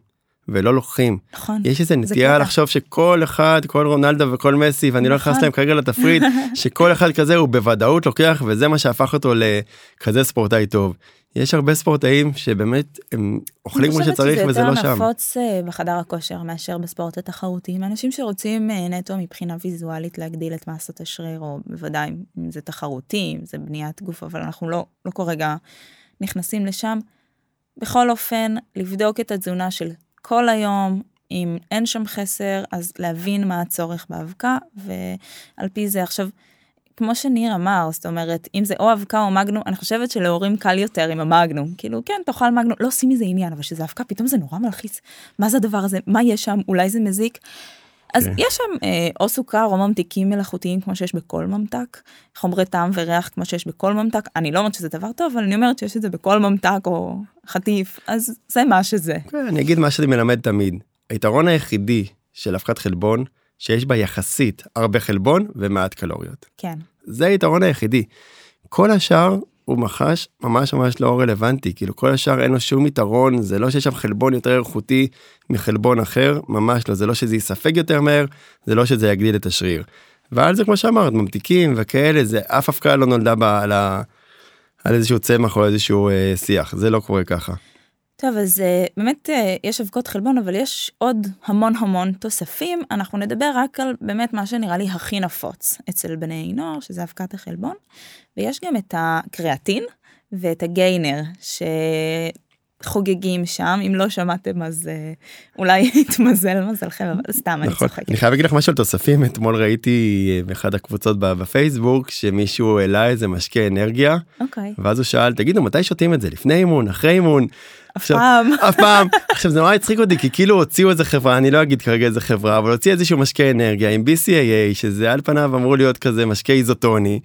ולא לוקחים. נכון. יש איזה נטייה לחשוב שכל אחד, כל רונלדו וכל מסי, ואני לא נכנס להם כרגע לתפריד, שכל אחד כזה הוא בוודאות לוקח, וזה מה שהפך אותו לכזה ספורטאי טוב. יש הרבה ספורטאים שבאמת הם אוכלים כמו שצריך וזה לא שם. אני חושבת שזה יותר נפוץ בחדר הכושר מאשר בספורט התחרותיים. אנשים שרוצים נטו מבחינה ויזואלית להגדיל את מסת השריר, או בוודאי אם זה תחרותי, אם זה בניית גוף, אבל אנחנו לא, לא כרגע נכנסים לשם. בכל אופן, לבדוק את התזונה של כל היום, אם אין שם חסר, אז להבין מה הצורך באבקה, ועל פי זה עכשיו, כמו שניר אמר, זאת אומרת, אם זה או אבקה או מגנום, אני חושבת שלהורים קל יותר עם המגנום, כאילו, כן, תאכל מגנום, לא עושים מזה עניין, אבל שזה אבקה, פתאום זה נורא מלחיץ, מה זה הדבר הזה, מה יש שם, אולי זה מזיק, אז okay. יש שם אה, או סוכר או ממתיקים מלאכותיים, כמו שיש בכל ממתק, חומרי טעם וריח, כמו שיש בכל ממתק, אני לא אומרת שזה דבר טוב, אבל אני אומרת שיש את זה בכל ממתק או חטיף, אז זה מה שזה. Okay, אני אגיד מה שאני מלמד תמיד, היתרון היחידי של הפקת חלבון, שיש בה יחסית הרבה חלבון ומעט קלוריות. כן. זה היתרון היחידי. כל השאר הוא מחש ממש ממש לא רלוונטי, כאילו כל השאר אין לו שום יתרון, זה לא שיש שם חלבון יותר איכותי מחלבון אחר, ממש לא, זה לא שזה יספג יותר מהר, זה לא שזה יגדיל את השריר. ועל זה כמו שאמרת, ממתיקים וכאלה, זה אף הפקה לא נולדה בה על, ה... על איזשהו צמח או איזשהו אה, שיח, זה לא קורה ככה. טוב, אז באמת יש אבקות חלבון, אבל יש עוד המון המון תוספים, אנחנו נדבר רק על באמת מה שנראה לי הכי נפוץ אצל בני נוער, שזה אבקת החלבון, ויש גם את הקריאטין ואת הגיינר שחוגגים שם, אם לא שמעתם אז אולי התמזל מזלכם, אבל סתם אני צוחקת. אני חייב להגיד לך משהו על תוספים, אתמול ראיתי באחד הקבוצות בפייסבוק, שמישהו העלה איזה משקה אנרגיה, ואז הוא שאל, תגידו מתי שותים את זה, לפני אימון, אחרי אימון? אף פעם. אף פעם. עכשיו זה נורא הצחיק אותי, כי כאילו הוציאו איזה חברה, אני לא אגיד כרגע איזה חברה, אבל הוציאו איזשהו משקה אנרגיה עם בי סי איי איי, שזה על פניו אמור להיות כזה משקה איזוטוני,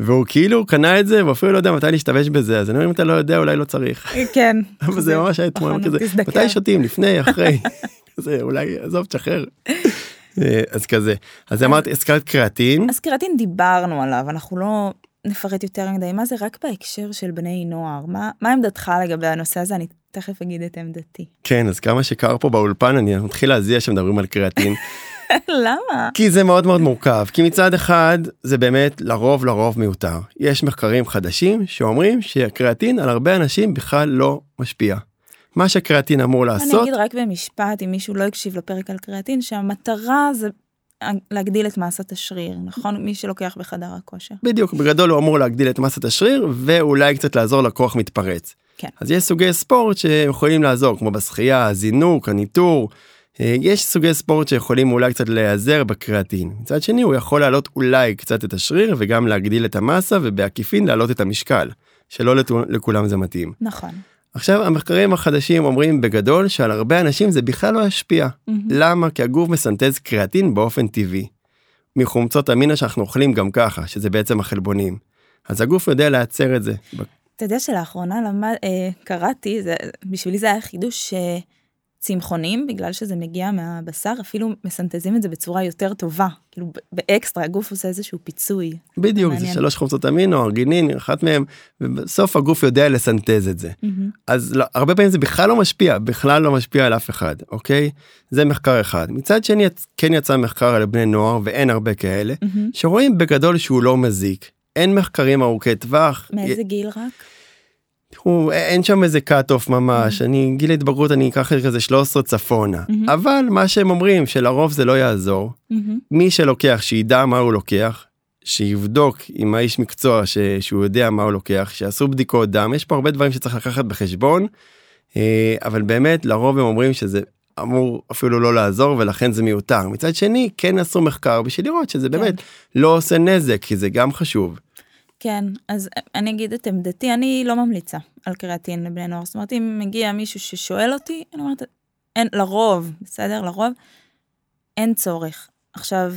והוא כאילו קנה את זה, ואפילו לא יודע מתי להשתמש בזה, אז אני אומר אם אתה לא יודע, אולי לא צריך. כן. אבל זה ממש היה תמונה כזה, מתי שותים, לפני, אחרי, כזה, אולי עזוב, תשחרר. אז כזה. אז אמרת, הזכרת קריאטין. אז קריאטין דיברנו עליו, אנחנו לא נפרט יותר מדי, מה זה רק בהקשר של בני נוער, מה, מה עמדתך לגבי הנושא הזה, אני תכף אגיד את עמדתי. כן, אז כמה שקר פה באולפן, אני מתחיל להזיע שמדברים על קריאטין. למה? כי זה מאוד מאוד מורכב, כי מצד אחד זה באמת לרוב לרוב מיותר. יש מחקרים חדשים שאומרים שהקריאטין על הרבה אנשים בכלל לא משפיע. מה שקריאטין אמור לעשות... אני אגיד רק במשפט, אם מישהו לא יקשיב לפרק על קריאטין, שהמטרה זה... להגדיל את מסת השריר, נכון? מי שלוקח בחדר הכושר. בדיוק, בגדול הוא אמור להגדיל את מסת השריר, ואולי קצת לעזור לכוח מתפרץ. כן. אז יש סוגי ספורט שיכולים לעזור, כמו בשחייה, הזינוק, הניטור, יש סוגי ספורט שיכולים אולי קצת להיעזר בקריאטין. מצד שני, הוא יכול לעלות אולי קצת את השריר, וגם להגדיל את המסה, ובעקיפין להעלות את המשקל, שלא לכולם זה מתאים. נכון. עכשיו, המחקרים החדשים אומרים בגדול שעל הרבה אנשים זה בכלל לא ישפיע. Mm-hmm. למה? כי הגוף מסנטז קריאטין באופן טבעי. מחומצות אמינו שאנחנו אוכלים גם ככה, שזה בעצם החלבונים. אז הגוף יודע לייצר את זה. אתה יודע שלאחרונה למה, אה, קראתי, זה, בשבילי זה היה חידוש שצמחונים, בגלל שזה מגיע מהבשר, אפילו מסנטזים את זה בצורה יותר טובה. כאילו באקסטרה, הגוף עושה איזשהו פיצוי. בדיוק, זה שלוש חומצות אמינו, ארגינין, אחת מהם, ובסוף הגוף יודע לסנטז את זה. Mm-hmm. אז לא, הרבה פעמים זה בכלל לא משפיע, בכלל לא משפיע על אף אחד, אוקיי? זה מחקר אחד. מצד שני, כן יצא מחקר על בני נוער, ואין הרבה כאלה, mm-hmm. שרואים בגדול שהוא לא מזיק. אין מחקרים ארוכי טווח. מאיזה גיל רק? תראו, אין שם איזה קאט-אוף ממש, אני, גיל התבגרות, אני אקח כזה שלוש עשרה צפונה, אבל מה שהם אומרים, שלרוב זה לא יעזור, מי שלוקח, שידע מה הוא לוקח, שיבדוק עם האיש מקצוע שהוא יודע מה הוא לוקח, שיעשו בדיקות דם, יש פה הרבה דברים שצריך לקחת בחשבון, אבל באמת, לרוב הם אומרים שזה אמור אפילו לא לעזור, ולכן זה מיותר. מצד שני, כן עשו מחקר בשביל לראות שזה באמת לא עושה נזק, כי זה גם חשוב. כן, אז אני אגיד את עמדתי, אני לא ממליצה על קריאטין לבני נוער, זאת אומרת, אם מגיע מישהו ששואל אותי, אני אומרת, אין, לרוב, בסדר, לרוב, אין צורך. עכשיו,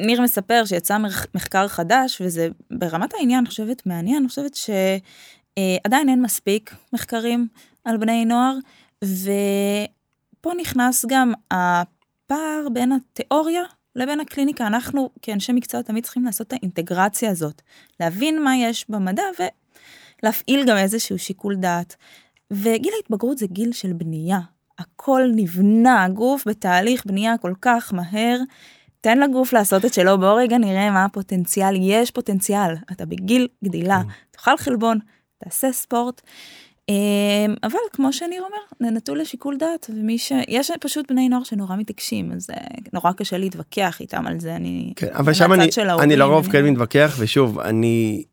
ניר מספר שיצא מחקר חדש, וזה ברמת העניין, אני חושבת מעניין, אני חושבת שעדיין אין מספיק מחקרים על בני נוער, ופה נכנס גם הפער בין התיאוריה לבין הקליניקה. אנחנו כאנשי מקצוע תמיד צריכים לעשות את האינטגרציה הזאת, להבין מה יש במדע ולהפעיל גם איזשהו שיקול דעת. וגיל ההתבגרות זה גיל של בנייה, הכל נבנה, הגוף בתהליך בנייה כל כך מהר, תן לגוף לעשות את שלו, בוא רגע נראה מה הפוטנציאל, יש פוטנציאל, אתה בגיל גדילה, תאכל חלבון, תעשה ספורט, אבל כמו שאני אומר, ננתון לשיקול דעת, ומי ש... יש פשוט בני נוער שנורא מתעקשים, אז נורא קשה להתווכח איתם על זה, אני... כן, אבל שם אני, אני לרוב כן מתווכח, ושוב, אני...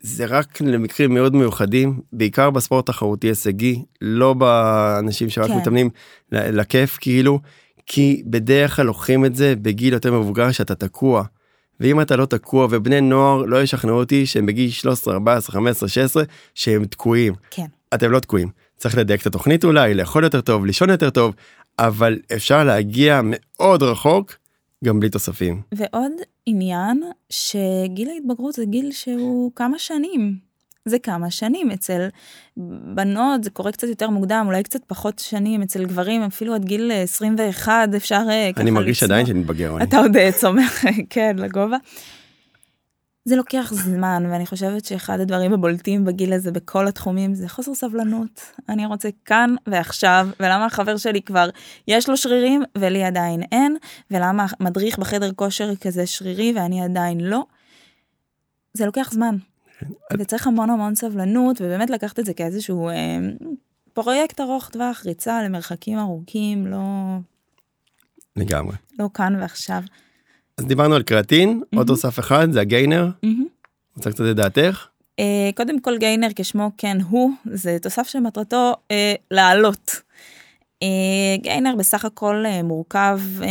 זה רק למקרים מאוד מיוחדים, בעיקר בספורט תחרותי הישגי, לא באנשים שרק מתאמנים לכיף, כאילו, כי בדרך כלל לוקחים את זה בגיל יותר מבוגר שאתה תקוע, ואם אתה לא תקוע, ובני נוער לא ישכנעו אותי שהם בגיל שלוש עשרה, ארבע עשרה, חמש עשרה, שש עשרה, שהם תקועים. כן. אתם לא תקועים. צריך לדייק את התוכנית אולי, לאכול יותר טוב, לישון יותר טוב, אבל אפשר להגיע מאוד רחוק, גם בלי תוספים. ועוד עניין, שגיל ההתבגרות זה גיל שהוא כמה שנים. זה כמה שנים. אצל בנות זה קורה קצת יותר מוקדם, אולי קצת פחות שנים. אצל גברים, אפילו עד גיל עשרים ואחת, אפשר... אני מרגיש עדיין שנתבגר. אתה עוד צומח, כן, לגובה. זה לוקח זמן, ואני חושבת שאחד הדברים הבולטים בגיל הזה, בכל התחומים, זה חוסר סבלנות. אני רוצה כאן ועכשיו, ולמה החבר שלי כבר יש לו שרירים, ולי עדיין אין, ולמה מדריך בחדר כושר כזה שרירי, ואני עדיין לא. זה לוקח זמן. וצריך המון המון סבלנות, ובאמת לקחת את זה כאיזשהו אה, פרויקט ארוך טווח, ריצה למרחקים ארוכים, לא... לגמרי. לא כאן ועכשיו. אז דיברנו על קריאטין, mm-hmm. עוד תוסף אחד, זה הגיינר. Mm-hmm. רוצה קצת לדעתך? Uh, קודם כל גיינר, כשמו כן הוא, זה תוסף שמטרתו uh, לעלות. Uh, גיינר בסך הכל uh, מורכב, uh,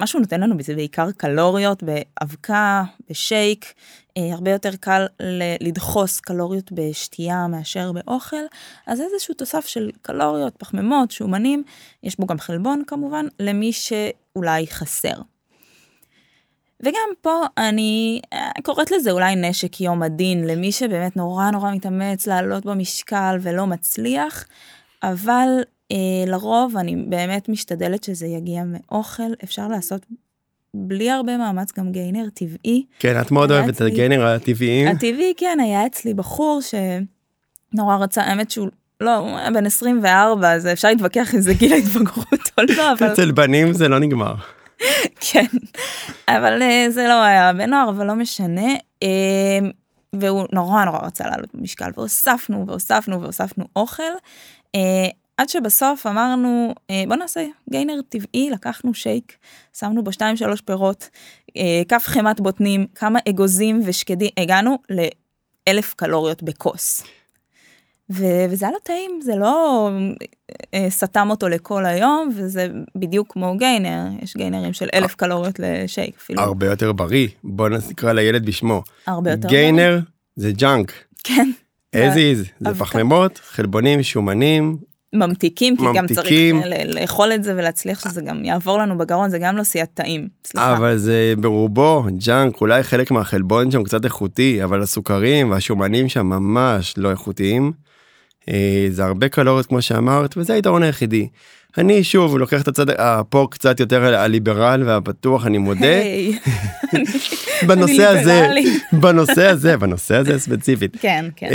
מה שהוא נותן לנו בזה בעיקר קלוריות, באבקה, בשייק, uh, הרבה יותר קל ל- לדחוס קלוריות בשתייה מאשר באוכל, אז איזשהו תוסף של קלוריות, פחמימות, שומנים, יש בו גם חלבון כמובן, למי שאולי חסר. וגם פה אני קוראת לזה אולי נשק יום הדין, למי שבאמת נורא נורא מתאמץ לעלות במשקל ולא מצליח, אבל אה, לרוב אני באמת משתדלת שזה יגיע מאוכל, אפשר לעשות בלי הרבה מאמץ גם גיינר טבעי. כן, את מאוד אוהבת את הגיינר הטבעיים. הטבעי, כן, היה אצלי בחור שנורא רצה, האמת שהוא... לא, בין עשרים וארבע, אז אפשר להתווכח אם זה גיל ההתבגרות או לא, אבל... אצל בנים זה לא נגמר. כן, אבל זה לא היה בנוער, אבל לא משנה, והוא נורא נורא רצה לעלות במשקל, והוספנו והוספנו והוספנו אוכל, עד שבסוף אמרנו, בוא נעשה גיינר טבעי, לקחנו שייק, שמנו בו שתיים שלוש פירות, כף חמת בוטנים, כמה אגוזים ושקדים, הגענו לאלף קלוריות בקוס. וזה היה לו טעים, זה לא סתם אותו לכל היום, וזה בדיוק כמו גיינר, יש גיינרים של אלף קלוריות לשייק אפילו. הרבה יותר בריא, בוא נקרא לילד בשמו. הרבה יותר בריא. גיינר זה ג'אנק. כן. איז איז, זה פחמימות, חלבונים, שומנים, ממתיקים, כי גם צריך לאכול את זה ולהצליח שזה גם יעבור לנו בגרון, זה גם לא שיעת טעים. אבל זה ברובו, ג'אנק, אולי חלק מהחלבון שם קצת איכותי, אבל הסוכרים והשומנים שם ממש לא איכותיים. זה הרבה קלוריות כמו שאמרת, וזה היתרון היחידי. אני שוב לוקח את הצד, פה קצת יותר הליברל והפתוח, אני מודה. בנושא הזה, בנושא הזה, בנושא הזה ספציפית. כן, כן.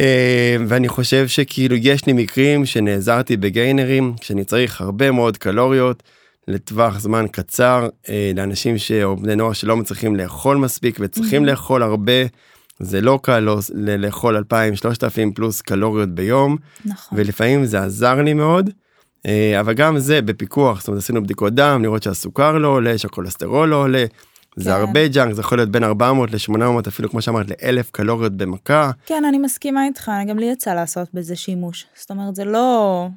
ואני חושב שכאילו יש לי מקרים שנעזרתי בגיינרים, כשאני צריך הרבה מאוד קלוריות, לטווח זמן קצר, לאנשים או בני נוער שלא מצליחים לאכול מספיק, וצריכים לאכול הרבה, זה לא קל לאכול אלפיים שלושת אלפים פלוס קלוריות ביום, ולפעמים זה עזר לי מאוד, אבל גם זה בפיקוח, זאת אומרת, עשינו בדיקות דם, לראות שהסוכר לא עולה, שהקולסטרול לא עולה, זה הרבה ג'אנק, זה יכול להיות בין ארבע מאות לשמונה מאות, אפילו כמו שאמרת, לאלף קלוריות במכה. כן, אני מסכימה איתך, גם לי יצא לעשות בזה שימוש, זאת אומרת, זה לא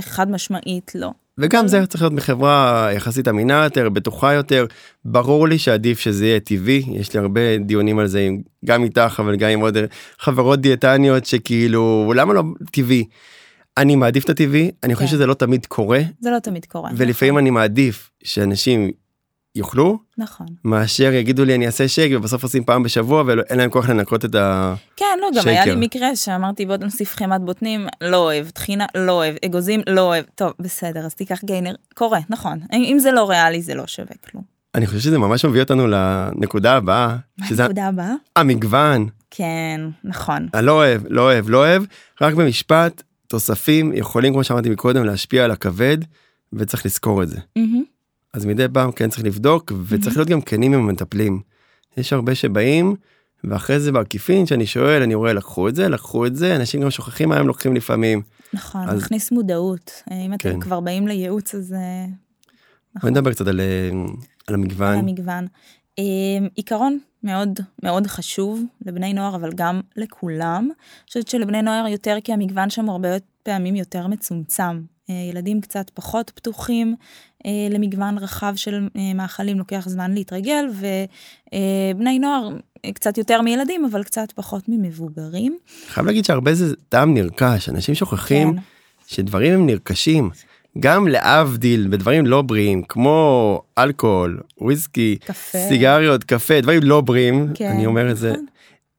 חד משמעית, לא. וגם זה צריך להיות מחברה יחסית אמינה יותר, בטוחה יותר, ברור לי שעדיף שזה יהיה טבעי, יש לי הרבה דיונים על זה, גם איתך, אבל גם עם עוד חברות דיאטניות, שכאילו, למה לא טבעי? אני מעדיף את הטבעי, אני חושב שזה לא תמיד קורה. זה לא תמיד קורה. ולפעמים אני מעדיף שאנשים יאכלו, נכון. מאשר יגידו לי אני אעשה שייק, ובסוף עושים פעם בשבוע, ואין להם כוח לנקות את השייקר. כן, לא, גם היה לי מקרה שאמרתי, בוא נוסיף חמת בוטנים, לא אוהב, תחינה, לא אוהב, אגוזים, לא אוהב. טוב, בסדר, אז תיקח גיינר, קורה, נכון. אם זה לא ריאלי, זה לא שווה כלום. אני חושב שזה ממש מביא אותנו לנקודה הבאה. הנקודה הבאה? המגוון. כן, נכון. לא אוהב, לא אוהב, לא אוהב. רק במשפט, תוספים יכולים, כמו שאמרתי מקודם, להשפיע על הכבד, וצריך לזכור את זה. אז מדי פעם כן צריך לבדוק, וצריך להיות גם כנים עם המטפלים. יש הרבה שבאים, ואחרי זה בעקיפין, שאני שואל, אני רואה, לקחו את זה, לקחו את זה, אנשים גם שוכחים מה הם לוקחים לפעמים. נכון, נכניס מודעות. אם אתם כבר באים לייעוץ, אז... אני מדבר קצת על המגוון. על המגוון. עיקרון מאוד מאוד חשוב לבני נוער, אבל גם לכולם. אני חושבת שלבני נוער יותר, כי המגוון שם הרבה פעמים יותר מצומצם. ילדים קצת פחות פתוחים למגוון רחב של מאכלים, לוקח זמן להתרגל, ובני נוער קצת יותר מילדים, אבל קצת פחות ממבוגרים. חייב להגיד שהרבה זה טעם נרכש, אנשים שוכחים כן. שדברים הם נרכשים, גם להבדיל בדברים לא בריאים, כמו אלכוהול, וויסקי, קפה. סיגריות, קפה, דברים לא בריאים, כן. אני אומר את זה,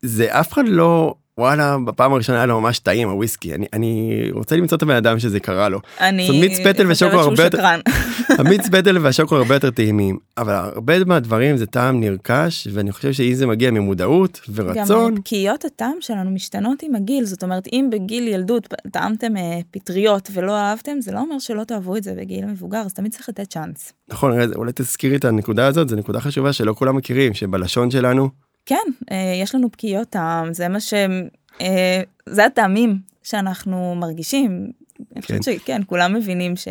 זה אף אחד לא... וואלה, בפעם הראשונה היה לו ממש טעים, הוויסקי. אני, אני רוצה למצוא את הבן אדם שזה קרה לו. אני... זאת אומרת, מיץ פטל ושוקו הרבה יותר... המיץ פטל והשוקו הרבה יותר טעימים. אבל הרבה מהדברים זה טעם נרכש, ואני חושב שאם זה מגיע ממודעות ורצון... גם פקיעות הטעם שלנו משתנות עם הגיל. זאת אומרת, אם בגיל ילדות טעמתם פטריות ולא אהבתם, זה לא אומר שלא תאהבו את זה בגיל מבוגר, אז תמיד צריך לתת צ'אנס. נכון, אולי תזכירי את הנקודה הזאת, זו נקודה חשובה שלא כולם מכירים, שבלשון שלנו כן, יש לנו פקיעות טעם, זה מה שהם, זה הטעמים שאנחנו מרגישים, אני חושבת שכן, כולם מבינים ש...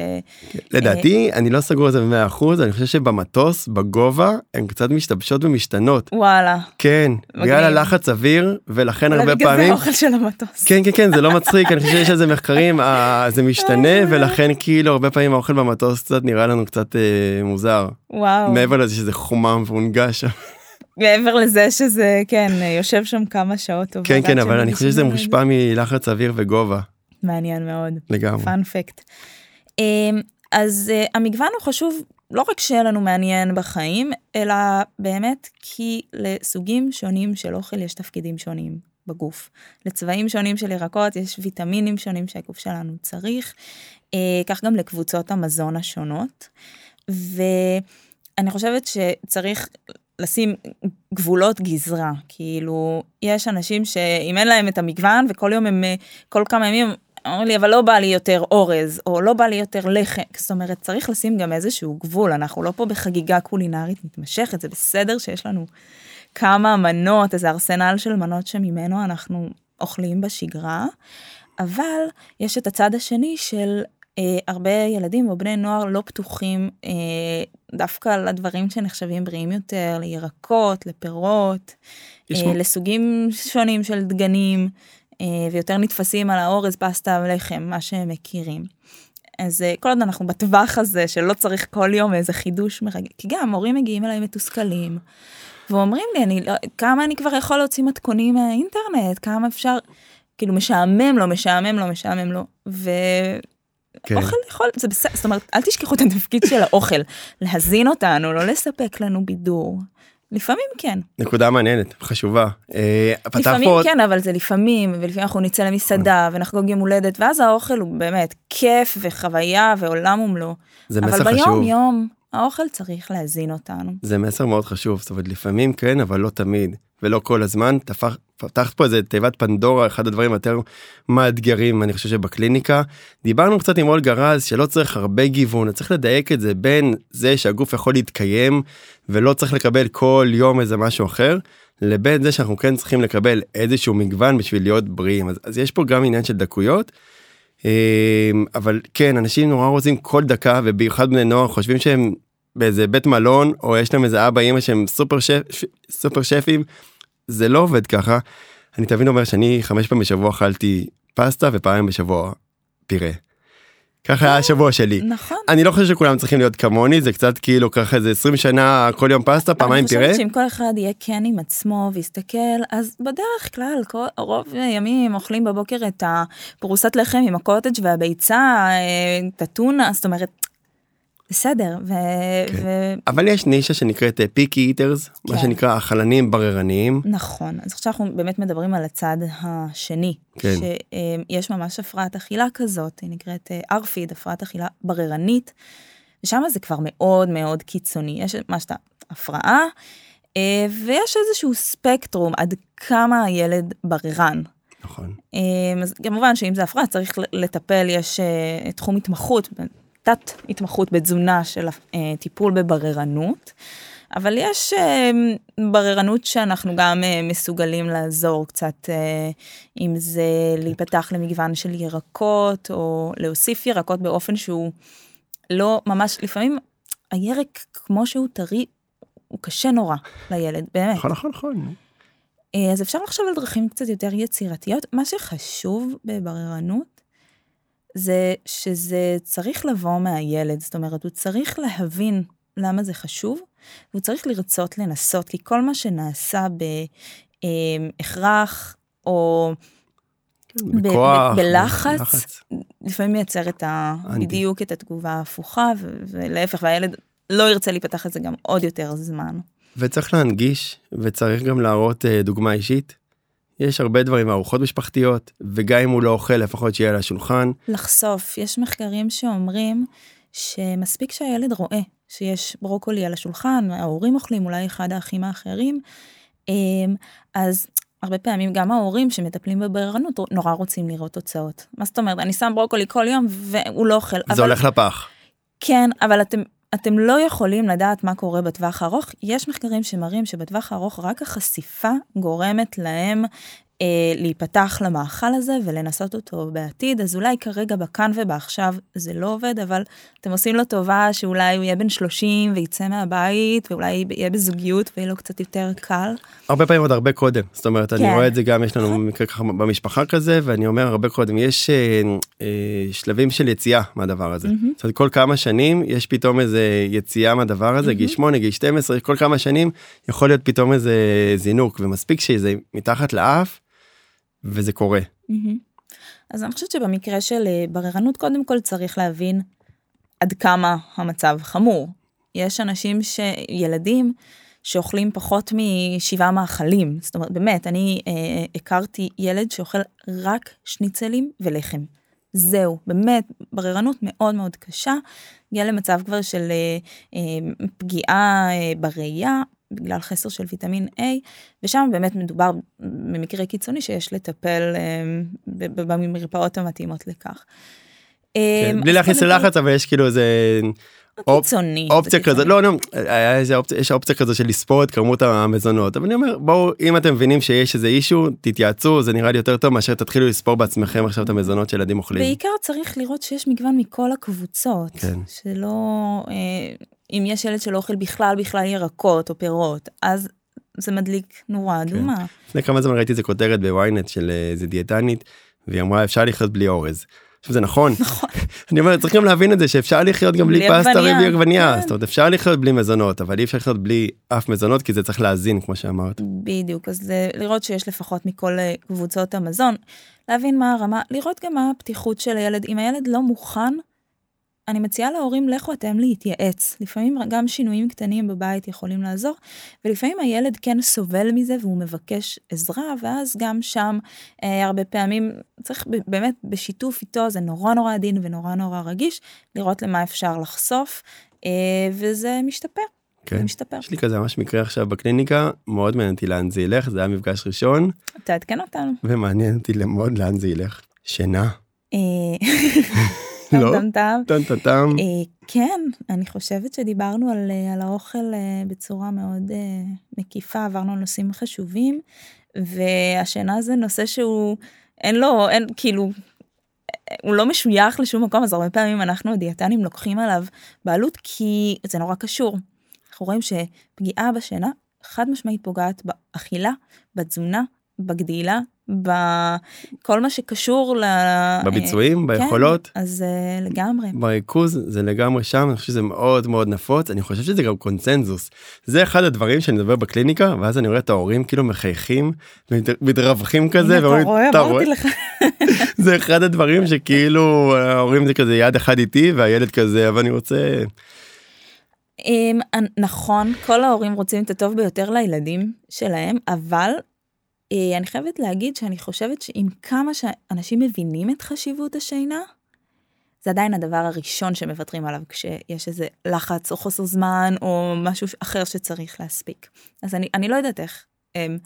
לדעתי, אני לא סגור את זה ב-מאה אחוז, אני חושב שבמטוס, בגובה, הן קצת משתבשות ומשתנות. וואלה. כן, בגלל הלחץ אוויר, ולכן הרבה פעמים... בגלל זה האוכל של המטוס. כן, כן, כן, זה לא מצחיק, אני חושב שיש איזה מחקרים, זה משתנה, ולכן כאילו הרבה פעמים האוכל במטוס קצת נראה לנו קצת מוזר. וואו. מעבר לזה שזה חומם והונגש. מעבר לזה שזה, כן, יושב שם כמה שעות. כן, כן, אבל אני חושב שזה מושפע מלחץ אוויר וגובה. מעניין מאוד. לגמרי. פאן פקט. אז המגוון הוא חשוב, לא רק שיהיה לנו מעניין בחיים, אלא באמת כי לסוגים שונים של אוכל יש תפקידים שונים בגוף. לצבעים שונים של ירקות יש ויטמינים שונים שהגוף שלנו צריך, כך גם לקבוצות המזון השונות. ואני חושבת שצריך... לשים גבולות גזרה, כאילו, יש אנשים שאם אין להם את המגוון, וכל יום הם, כל כמה ימים, אמרו לי, אבל לא בא לי יותר אורז, או לא בא לי יותר לחם, זאת אומרת, צריך לשים גם איזשהו גבול, אנחנו לא פה בחגיגה קולינרית מתמשכת, זה בסדר שיש לנו כמה מנות, איזה ארסנל של מנות שממנו אנחנו אוכלים בשגרה, אבל יש את הצד השני של... הרבה ילדים או בני נוער לא פתוחים דווקא לדברים שנחשבים בריאים יותר, לירקות, לפירות, לסוגים שונים של דגנים, ויותר נתפסים על האורז, פסטה ולחם, מה שהם מכירים. אז כל עוד אנחנו בטווח הזה, שלא צריך כל יום איזה חידוש מרגע, כי גם הורים מגיעים אליי מתוסכלים, ואומרים לי, אני, כמה אני כבר יכול להוציא מתכונים מהאינטרנט, כמה אפשר, כאילו משעמם לו, משעמם לו, משעמם לו, ו... אוכל לאכול, זה בסדר, זאת אומרת, אל תשכחו את התפקיד של האוכל, להזין אותנו, לא לספק לנו בידור. לפעמים כן. נקודה מעניינת, חשובה. לפעמים כן, אבל זה לפעמים, ולפעמים אנחנו נצא למסעדה, ונחגוג יום הולדת, ואז האוכל הוא באמת כיף וחוויה ועולם ומלוא. זה מסר חשוב. אבל ביום יום, האוכל צריך להזין אותנו. זה מסר מאוד חשוב, זאת אומרת, לפעמים כן, אבל לא תמיד, ולא כל הזמן. פתחת פה איזה תיבת פנדורה, אחד הדברים יותר מאתגרים, אני חושב שבקליניקה, דיברנו קצת עם אולגה רז, שלא צריך הרבה גיוון, צריך לדייק את זה בין זה שהגוף יכול להתקיים, ולא צריך לקבל כל יום איזה משהו אחר, לבין זה שאנחנו כן צריכים לקבל איזשהו מגוון בשביל להיות בריאים. אז, אז יש פה גם עניין של דקויות, אבל כן, אנשים נורא רוצים כל דקה, ובייחד בני נוער חושבים שהם באיזה בית מלון, או יש להם איזה אבא, אמא שהם סופר שפ, סופר שפים, זה לא עובד ככה. אני תבין אומר שאני חמש פעמים בשבוע אכלתי פסטה, ופעמים בשבוע פירה. ככה היה השבוע שלי. נכון. אני לא חושב שכולם צריכים להיות כמוני, זה קצת כאילו ככה איזה עשרים שנה, כל יום פסטה, פעמיים פירה. אני חושבת שאם כל אחד יהיה כן עם עצמו, ויסתכל, אז בדרך כלל, כל, רוב הימים אוכלים בבוקר את הפרוסת לחם עם הקוטג' והביצה, את הטונה, זאת אומרת, בסדר, ו... כן. ו... אבל יש נישה שנקראת פיקי איטרס, כן. מה שנקרא אכלנים בררניים. נכון, אז עכשיו אנחנו באמת מדברים על הצד השני, כן. שיש ממש הפרעת אכילה כזאת, היא נקראת ארפיד, הפרעת אכילה בררנית, ושם זה כבר מאוד מאוד קיצוני, יש מה שאתה, הפרעה, ויש איזשהו ספקטרום עד כמה הילד בררן. נכון. אז כמובן שאם זה הפרעה צריך לטפל, יש תחום התמחות, תת התמחות בתזונה של טיפול בבררנות, אבל יש בררנות שאנחנו גם מסוגלים לעזור קצת, אם זה להיפתח למגוון של ירקות, או להוסיף ירקות באופן שהוא לא ממש, לפעמים הירק כמו שהוא טרי, הוא קשה נורא לילד, באמת. נכון, נכון, נכון. אז אפשר לחשוב על דרכים קצת יותר יצירתיות, מה שחשוב בבררנות, זה שזה צריך לבוא מהילד, זאת אומרת, הוא צריך להבין למה זה חשוב, והוא צריך לרצות לנסות, כי כל מה שנעשה בהכרח, או בכוח, בלחץ, לחץ. לפעמים מייצר את ה... בדיוק את התגובה ההפוכה, ו... ולהפך, והילד לא ירצה להיפתח את זה גם עוד יותר זמן. וצריך להנגיש, וצריך גם להראות דוגמה אישית, יש הרבה דברים, ארוחות משפחתיות, וגם אם הוא לא אוכל, לפחות שיהיה על השולחן. לחשוף, יש מחקרים שאומרים, שמספיק שהילד רואה, שיש ברוקולי על השולחן, ההורים אוכלים, אולי אחד האחים האחרים, אז הרבה פעמים גם ההורים שמטפלים בבררנות, נורא רוצים לראות תוצאות. מה זאת אומרת? אני שם ברוקולי כל יום, והוא לא אוכל. זה אבל... הולך לפח. כן, אבל אתם... אתם לא יכולים לדעת מה קורה בטווח הארוך, יש מחקרים שמראים שבטווח הארוך רק החשיפה גורמת להם אה, להיפתח למאכל הזה ולנסות אותו בעתיד, אז אולי כרגע בכאן ובעכשיו זה לא עובד, אבל אתם עושים לו טובה שאולי הוא יהיה בן שלושים ויצא מהבית, ואולי יהיה בזוגיות ויהיה לו קצת יותר קל. הרבה פעמים עוד הרבה קודם, זאת אומרת, כן. אני רואה את זה גם, יש לנו מקרה ככה במשפחה כזה, ואני אומר הרבה קודם, יש... אה, אה, שלבים של יציאה מהדבר הזה. Mm-hmm. זאת אומרת, כל כמה שנים יש פתאום איזה יציאה מהדבר הזה, mm-hmm. גיל שמונה, גיל שתים עשרה, כל כמה שנים יכול להיות פתאום איזה זינוק, ומספיק שזה מתחת לאף, וזה קורה. Mm-hmm. אז אני חושבת שבמקרה של בררנות, קודם כל צריך להבין עד כמה המצב חמור. יש אנשים ש... ילדים, שאוכלים פחות משבעה מאכלים. זאת אומרת, באמת, אני אה, הכרתי ילד שאוכל רק שניצלים ולחם. זהו, באמת, בררנות מאוד מאוד קשה, הגיעה למצב כבר של אה, אה, פגיעה אה, בראייה, בגלל חסר של ויטמין A, ושם באמת מדובר במקרה קיצוני שיש לטפל אה, במרפאות המתאימות לכך. כן, אה, בלי להכניס ללחץ, אבל יש כאילו איזה... קיצוני. אופציה כזאת, לא, לא, יש האופציה כזאת של לספור את כמות המזונות, אבל אני אומר, בואו, אם אתם מבינים שיש איזה אישו, תתייעצו, זה נראה לי יותר טוב, מאשר תתחילו לספור בעצמכם עכשיו את המזונות של ילדים אוכלים. בעיקר צריך לראות שיש מגוון מכל הקבוצות, שלא, אם יש ילד שלא אוכל בכלל, בכלל ירקות או פירות, אז זה מדליק נורא אדומה. לפני כמה זמן ראיתי איזה כותרת בוויינט של איזה דיאטנית, והיא אמרה, אפשר לחיות בלי אורז. עכשיו זה נכון. נכון. אני אומר, צריך גם להבין את זה, שאפשר לחיות גם בלי פסטה ובלי עגבנייה. זאת אומרת, אפשר לחיות בלי מזונות, אבל אי אפשר לחיות בלי אף מזונות, כי זה צריך להזין, כמו שאמרת. בדיוק, אז זה לראות שיש לפחות מכל קבוצות המזון, להבין מה הרמה, לראות גם מה הפתיחות של הילד. אם הילד לא מוכן, אני מציעה להורים, לכו אתם להתייעץ. לפעמים גם שינויים קטנים בבית יכולים לעזור, ולפעמים הילד כן סובל מזה, והוא מבקש עזרה, ואז גם שם אה, הרבה פעמים, צריך באמת בשיתוף איתו, זה נורא נורא עדין ונורא נורא רגיש, לראות למה אפשר לחשוף, אה, וזה משתפר. כן. זה משתפר. יש לי כזה ממש מקרה עכשיו בקליניקה, מאוד מעניין אותי לאן זה ילך, זה היה מפגש ראשון. תעדכן אותנו. ומעניין אותי למוד לאן זה ילך. שינה. לא, טם טם טם. כן, אני חושבת שדיברנו על, על האוכל בצורה מאוד מקיפה, עברנו נושאים חשובים, והשינה זה נושא שהוא, אין לו, אין, כאילו, הוא לא משוייך לשום מקום, אז הרבה פעמים אנחנו דיאטנים לוקחים עליו בעלות, כי זה נורא קשור. אנחנו רואים שפגיעה בשינה, חד משמעית פוגעת באכילה, בתזונה, בגדילה, בכל מה שקשור ל... בביצועים, ביכולות. אז לגמרי. בריכוז, זה לגמרי שם, אני חושב שזה מאוד מאוד נפוץ, אני חושב שזה גם קונצנזוס. זה אחד הדברים שאני מדבר בקליניקה, ואז אני רואה את ההורים כאילו מחייכים, מתרווחים כזה. אתה רואה, אמרתי לך. זה אחד הדברים שכאילו, ההורים זה כזה יד אחד איתי, והילד כזה, אבל אני רוצה... נכון, כל ההורים רוצים את הטוב ביותר לילדים שלהם, אבל... אני חייבת להגיד שאני חושבת שעם כמה שאנשים מבינים את חשיבות השינה, זה עדיין הדבר הראשון שמוותרים עליו, כשיש איזה לחץ או חוסר זמן, או משהו אחר שצריך להספיק. אז אני, אני לא יודעת איך הם,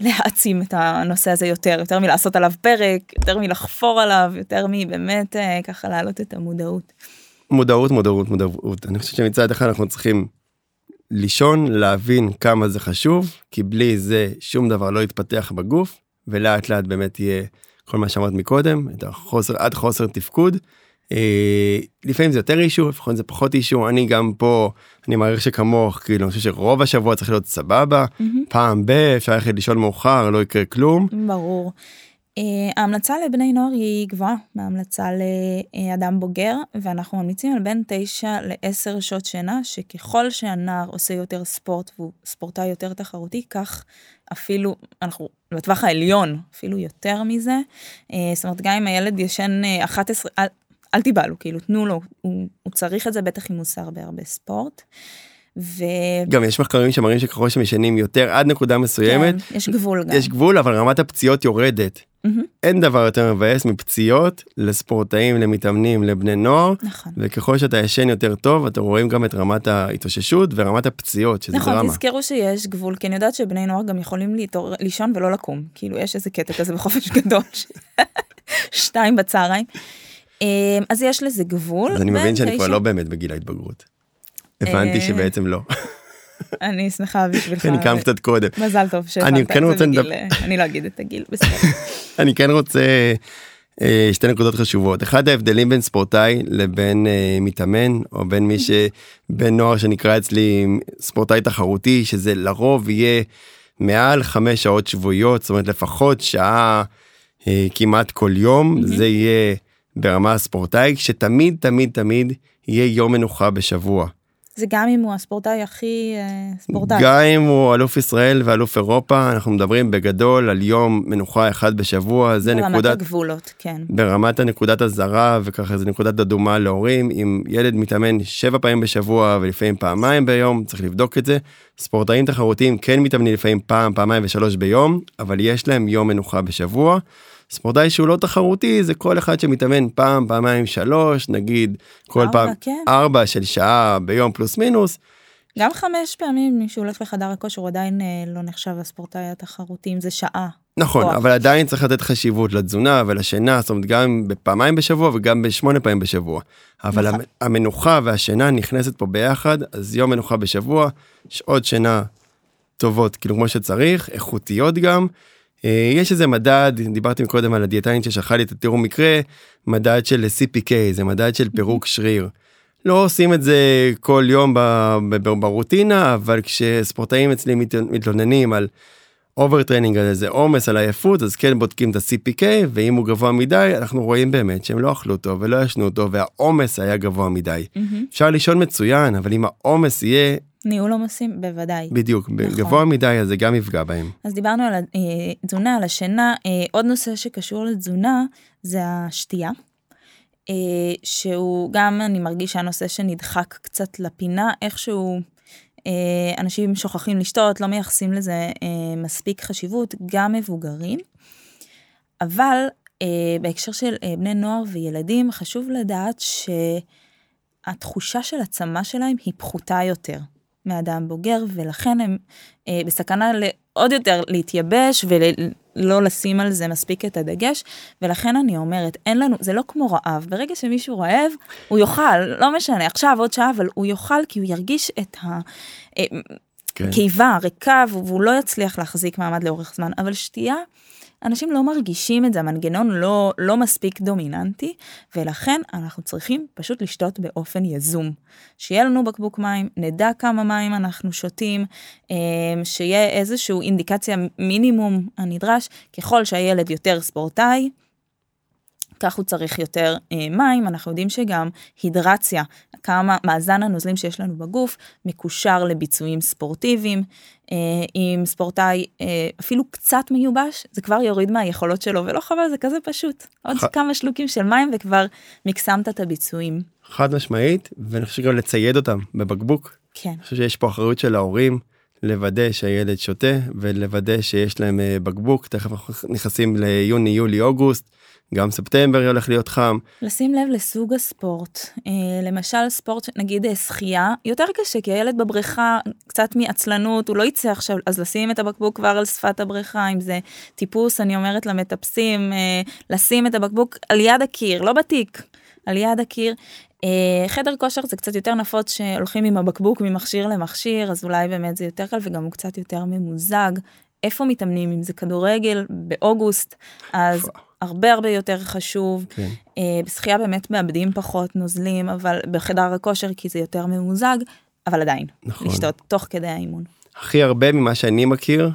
להעצים את הנושא הזה יותר, יותר מלעשות עליו פרק, יותר מלחפור עליו, יותר מבאמת ככה להעלות את המודעות. מודעות, מודעות, מודעות. אני חושבת שמצד אחד אנחנו צריכים... לישון, להבין כמה זה חשוב, כי בלי זה שום דבר לא יתפתח בגוף, ולאט לאט באמת יהיה כל מה שאמרת מקודם, את החוסר, עד חוסר תפקוד. אה, לפעמים זה יותר אישור, לפעמים זה פחות אישור, אני גם פה, אני מעריך שכמוך, כאילו, אני חושב שרוב השבוע צריך להיות סבבה, mm-hmm. פעם ב, אפשר ללכת לישון מאוחר, לא יקרה כלום. ברור. ההמלצה לבני נוער היא גבוהה מההמלצה לאדם בוגר, ואנחנו ממליצים על בין תשע לעשר שעות שינה, שככל שהנער עושה יותר ספורט, והוא ספורטאי יותר תחרותי, כך אפילו, אנחנו בטווח העליון, אפילו יותר מזה, זאת אומרת, גם אם הילד ישן אחת עשרה, אל, אל תיבלו, כאילו, תנו לו, הוא, הוא צריך את זה בטח אם הוא עושה הרבה הרבה ספורט, ו... גם יש מחקרים שמראים שככל שמשנים יותר עד נקודה מסוימת, כן, יש גבול גם. יש גבול, אבל רמת הפציעות יורדת. Mm-hmm. אין דבר יותר מבאס מפציעות לספורטאים, למתאמנים, לבני נוער, נכון. וככל שאתה ישן יותר טוב, אתה רואים גם את רמת ההתאוששות ורמת הפציעות, שזה נכון, דרמה. נכון, תזכרו שיש גבול, כי אני יודעת שבני נוער גם יכולים להתעור... לישון ולא לקום, כאילו יש איזה קטע כזה בחופש גדול, שתיים בצהריים, אז יש לזה גבול. אז אני מבין שאני כבר לא באמת בגיל ההתבגרות. הבנתי שבעצם לא. אני שמחה בשבילך. אני קם קצת קודם. מזל טוב שהבנת את זה בגיל, אני לא אגיד את הגיל, בסדר. אני כן רוצה שתי נקודות חשובות. אחד ההבדלים בין ספורטאי לבין מתאמן, או בין מי שבין נוער שנקרא אצלי ספורטאי תחרותי, שזה לרוב יהיה מעל חמש שעות שבועיות, זאת אומרת לפחות שעה כמעט כל יום, זה יהיה ברמה הספורטאית, שתמיד תמיד תמיד יהיה יום מנוחה בשבוע. זה גם אם הוא הספורטאי הכי ספורטאי. גם אם הוא אלוף ישראל ואלוף אירופה, אנחנו מדברים בגדול על יום מנוחה אחד בשבוע, זה ברמת נקודת... הגבולות, כן. ברמת הנקודת הזרה, וככה זה נקודת אדומה להורים, אם ילד מתאמן שבע פעמים בשבוע, ולפעמים פעמיים ביום, צריך לבדוק את זה, ספורטאים תחרותיים כן מתאמנים לפעמים פעם, פעמיים ושלוש ביום, אבל יש להם יום מנוחה בשבוע, ספורטאי שהוא לא תחרותי, זה כל אחד שמתאמן פעם, פעמיים, שלוש, נגיד, כל ארבע, פעם, כן. ארבע של שעה ביום פלוס מינוס. גם חמש פעמים, מישהו הולך לחדר הכושר, הוא עדיין לא נחשב הספורטאי התחרותי, אם זה שעה. נכון, כוח. אבל עדיין צריך לתת חשיבות לתזונה ולשינה, זאת אומרת, גם בפעמיים בשבוע וגם בשמונה פעמים בשבוע. אבל נכון. המנוחה והשינה נכנסת פה ביחד, אז יום מנוחה בשבוע, שעות שינה טובות, כאילו כמו שצריך, איכותיות גם, יש איזה מדד, דיברתי קודם על הדיאטנית ששלחה לי, תראו מקרה, מדד של סי פי קיי, זה מדד של פירוק שריר. לא עושים את זה כל יום ברוטינה, אבל כשספורטאים אצלי מתלוננים על אוברטרנינג הזה, זה עומס על עייפות, אז כן בודקים את ה-סי פי קיי, ואם הוא גבוה מדי, אנחנו רואים באמת שהם לא אכלו אותו ולא ישנו אותו, והעומס היה גבוה מדי. Mm-hmm. אפשר לישון מצוין, אבל אם העומס יהיה... ניהול עומסים, בוודאי. בדיוק, נכון. גבוה מדי, אז זה גם יפגע בהם. אז דיברנו על התזונה, על השינה. עוד נושא שקשור לתזונה, זה השתייה. שהוא גם, אני מרגיש שהנושא שנדחק קצת לפינה, איכשהו... אנשים שוכחים לשתות, לא מייחסים לזה מספיק חשיבות, גם מבוגרים. אבל בהקשר של בני נוער וילדים, חשוב לדעת שהתחושה של הצמה שלהם היא פחותה יותר מאדם בוגר, ולכן הם בסכנה לעוד יותר להתייבש ולא לשים על זה מספיק את הדגש, ולכן אני אומרת, אין לנו, זה לא כמו רעב, ברגע שמישהו רעב, הוא יאכל, לא משנה, עכשיו עוד שעה, אבל הוא יאכל כי הוא ירגיש את הקיבה, הריקה, והוא לא יצליח להחזיק מעמד לאורך זמן, אבל שתייה, אנשים לא מרגישים את זה, המנגנון לא, לא מספיק דומיננטי, ולכן אנחנו צריכים פשוט לשתות באופן יזום. שיהיה לנו בקבוק מים, נדע כמה מים אנחנו שותים, שיהיה איזשהו אינדיקציה מינימום הנדרש, ככל שהילד יותר ספורטאי, כך הוא צריך יותר מים, אנחנו יודעים שגם הידרציה, כמה מאזן הנוזלים שיש לנו בגוף, מקושר לביצועים ספורטיביים, עם ספורטאי אפילו קצת מיובש, זה כבר יוריד מהיכולות שלו, ולא חבל, זה כזה פשוט. עוד כמה שלוקים של מים, וכבר מקסמת את הביצועים. חד משמעית, ואני חושב גם לצייד אותם בבקבוק. כן. אני חושב שיש פה אחריות של ההורים, לוודא שהילד שותה, ולוודא שיש להם בקבוק, תכף אנחנו נכנסים ליוני, יולי, אוגוסט, גם ספטמבר הולך להיות חם. לשים לב לסוג הספורט, למשל ספורט, נגיד שחייה, יותר קשה, כי הילד בבריכה קצת מעצלנות, הוא לא יצא עכשיו, אז לשים את הבקבוק כבר על שפת הבריכה, אם זה טיפוס, אני אומרת למטפסים, לשים את הבקבוק על יד הקיר, לא בתיק, על יד הקיר. חדר כושר זה קצת יותר נפוץ שהולכים עם הבקבוק ממכשיר למכשיר, אז אולי באמת זה יותר קל וגם הוא קצת יותר ממוזג. איפה מתאמנים, אם זה כדורגל באוגוסט, אז הרבה הרבה יותר חשוב. בשחייה באמת מאבדים פחות נוזלים, אבל בחדר הכושר כי זה יותר ממוזג, אבל עדיין לשתות תוך כדי האימון. הכי הרבה ממה שאני מכיר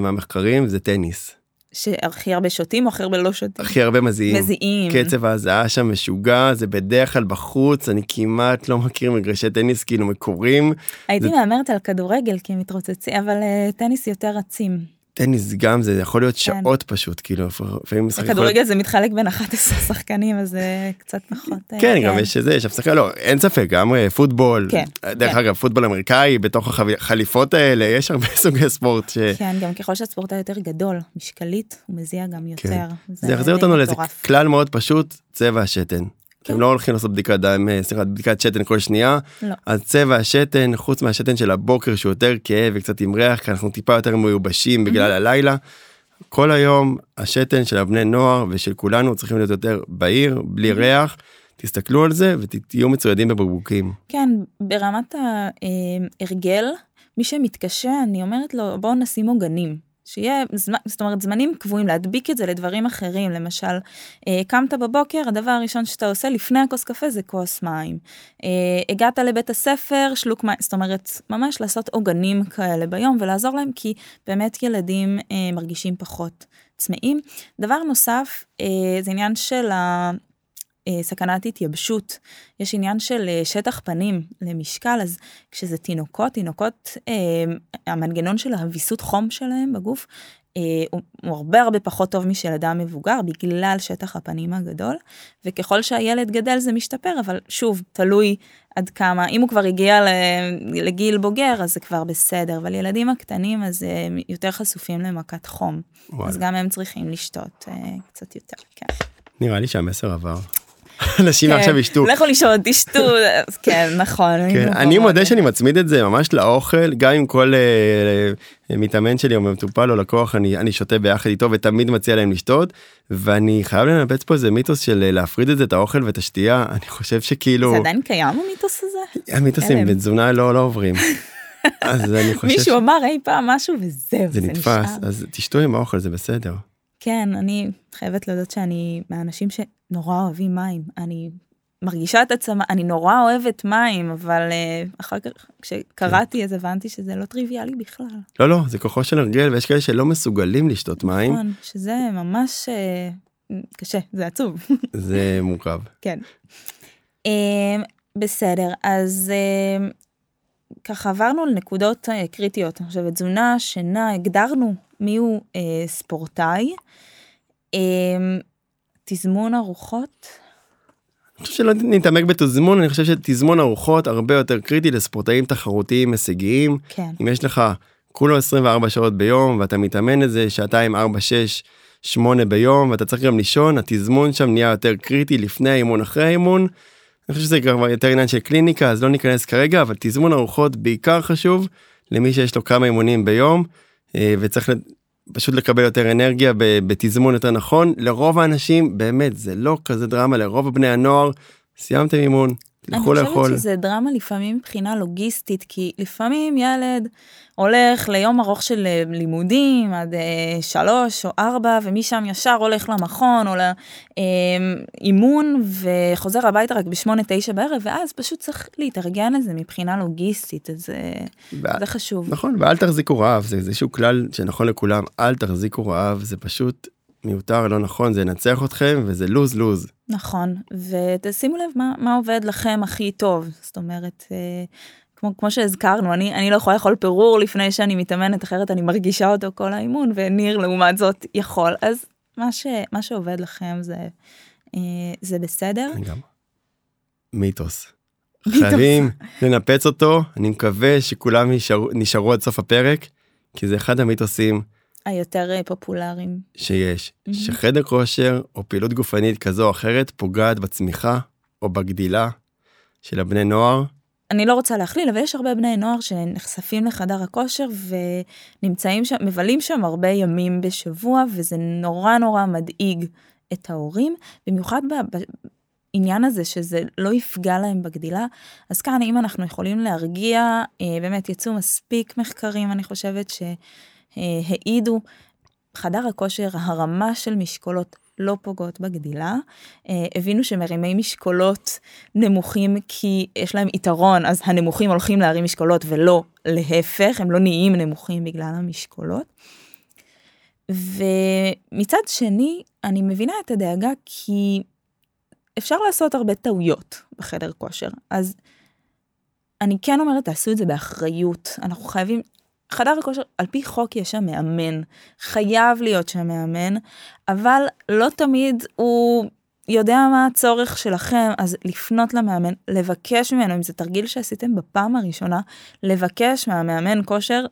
מהמחקרים זה טניס. שהכי הרבה שותים או הכי הרבה לא שותים? הכי הרבה מזיעים. מזיעים. קצב ההזעה שם משוגע, זה בדרך כלל בחוץ, אני כמעט לא מכיר מגרשי טניס כאילו מקורים. הייתי זה... מאמרת על כדורגל כי מתרוצצים, אבל uh, טניס יותר רצים. טניס גם, זה יכול להיות שעות פשוט, כאילו, לפעמים משחק... הכדורגל זה מתחלק בין אחת עשרה שחקנים, אז זה קצת פחות... כן, גם יש איזה, יש הפסקה, לא, אין ספק, גם פוטבול, דרך אגב, פוטבול אמריקאי, בתוך החליפות האלה, יש הרבה סוגי ספורט ש... כן, גם ככל שהספורט היה יותר גדול, משקלית, הוא מזיע גם יותר. זה יחזיר אותנו לאיזה כלל מאוד פשוט, צבע השתן. הם לא הולכים לעשות בדיקת דם, סליחה, בדיקת שתן כל שנייה, אז צבע השתן, חוץ מהשתן של הבוקר, שהוא יותר כאב וקצת עם ריח, כי אנחנו טיפה יותר מיובשים בגלל הלילה, כל היום השתן של הבני נוער ושל כולנו צריכים להיות יותר בהיר, בלי ריח, תסתכלו על זה ותהיו מצוידים בבקבוקים. כן, ברמת ההרגל, מי שמתקשה, אני אומרת לו, בואו נשים עוגנים. שיהיה, זאת אומרת, זמנים קבועים, להדביק את זה לדברים אחרים, למשל, קמת בבוקר, הדבר הראשון שאתה עושה לפני הכוס קפה זה כוס מים. הגעת לבית הספר, שלוק מים, זאת אומרת, ממש לעשות עוגנים כאלה ביום, ולעזור להם, כי באמת ילדים מרגישים פחות צמאים. דבר נוסף, זה עניין של ה... סכנת התייבשות, יש עניין של שטח פנים למשקל, אז כשזה תינוקות, תינוקות, המנגנון של הוויסות חום שלהם בגוף, הוא הרבה הרבה פחות טוב משל אדם מבוגר, בגלל שטח הפנים הגדול, וככל שהילד גדל זה משתפר, אבל שוב, תלוי עד כמה, אם הוא כבר הגיע לגיל בוגר, אז זה כבר בסדר, אבל ילדים הקטנים, אז הם יותר חשופים למכת חום, וואלה. אז גם הם צריכים לשתות קצת יותר, כן. נראה לי שהמסר עבר. אנשים עכשיו ישתו. לכו לישון, תשתו, כן, נכון. אני מודה שאני מצמיד את זה ממש לאוכל, גם עם כל מתאמן שלי או מטופל או לקוח, אני שותה ביחד איתו ותמיד מציע להם לשתות, ואני חייב לנפץ פה איזה מיתוס של להפריד את זה, את האוכל ואת השתייה, אני חושב שכאילו... זה עדיין קיים המיתוס הזה? המיתוסים בתזונה לא עוברים. אז אני חושב... מישהו אמר אי פעם משהו וזהו, זה נשאר. אז תשתו עם האוכל, זה בסדר. כן, אני חייבת להודות שאני מהאנשים שנורא אוהבים מים, אני מרגישה את עצמה, אני נורא אוהבת מים, אבל אחר כך, כשקראתי, אז הבנתי שזה לא טריוויאלי בכלל. לא, לא, זה כוחו של הרגל, ויש כאלה שלא מסוגלים לשתות מים. נכון, שזה ממש קשה, זה עצוב. זה מורכב. כן. בסדר, אז ככה עברנו לנקודות קריטיות. עכשיו, תזונה, שינה, הגדרנו מיהו ספורטאי, תזמון ארוחות. אני חושב שלא נתעמק בתזמון, אני חושב שתזמון ארוחות הרבה יותר קריטי לספורטאים תחרותיים, הישגיים. כן. אם יש לך כולו עשרים וארבע שעות ביום, ואתה מתאמן את זה שעתיים, ארבע, שש, שמונה ביום, ואתה צריך גם לישון, התזמון שם נהיה יותר קריטי לפני האימון, אחרי האימון. אני חושב שזה כבר יותר עניין של קליניקה, אז לא ניכנס כרגע, אבל תזמון ארוחות בעיקר חשוב למי שיש לו כמה אימונים ביום, וצריך פשוט לקבל יותר אנרגיה בתזמון יותר נכון. לרוב האנשים, באמת, זה לא כזה דרמה, לרוב בני הנוער, סיימתם אימון, תלכו לאכול. אני חושבת שזה דרמה לפעמים מבחינה לוגיסטית, כי לפעמים ילד הולך ליום ארוך של לימודים, עד שלוש או ארבע, ומשם ישר הולך למכון או לאימון, וחוזר הביתה רק בשמונה, תשע בערב, ואז פשוט צריך להתארגן לזה מבחינה לוגיסטית, אז זה חשוב. נכון, ואל תחזיקו רעב, זה איזשהו כלל שנכון לכולם, אל תחזיקו רעב, זה פשוט מיותר, לא נכון, זה ינצח אתכם, וזה לוז לוז. נכון, ותשימו לב מה, מה עובד לכם הכי טוב, זאת אומרת, אה, כמו, כמו שהזכרנו, אני, אני לא יכולה לאכול פירור לפני שאני מתאמנת, אחרת אני מרגישה אותו כל האימון, וניר לעומת זאת יכול, אז מה, ש, מה שעובד לכם זה, אה, זה בסדר. גם. מיתוס. מיתוס. חייבים לנפץ אותו, אני מקווה שכולם נשארו, נשארו עד סוף הפרק, כי זה אחד המיתוסים, היותר פופולריים. שיש, mm-hmm. שחדר כושר או פעילות גופנית כזו או אחרת פוגעת בצמיחה או בגדילה של הבני נוער. אני לא רוצה להכליל, אבל יש הרבה בני נוער שנחשפים לחדר הכושר ונמצאים שם, מבלים שם הרבה ימים בשבוע, וזה נורא נורא מדאיג את ההורים, במיוחד ב... ב... עניין הזה שזה לא יפגע להם בגדילה, אז כאן אם אנחנו יכולים להרגיע, באמת יצאו מספיק מחקרים, אני חושבת ש... העידו, חדר הכושר, הרמה של משקולות לא פוגעות בגדילה, הבינו שמרימי משקולות נמוכים כי יש להם יתרון, אז הנמוכים הולכים להרים משקולות ולא להפך, הם לא נהיים נמוכים בגלל המשקולות. ומצד שני, אני מבינה את הדאגה כי אפשר לעשות הרבה טעויות בחדר כושר, אז אני כן אומרת, תעשו את זה באחריות, אנחנו חייבים... חדר הכושר, על פי חוק יש שם מאמן, חייב להיות שם מאמן, אבל לא תמיד הוא יודע מה הצורך שלכם, אז לפנות למאמן, לבקש ממנו, אם זה תרגיל שעשיתם בפעם הראשונה, לבקש מהמאמן כושר,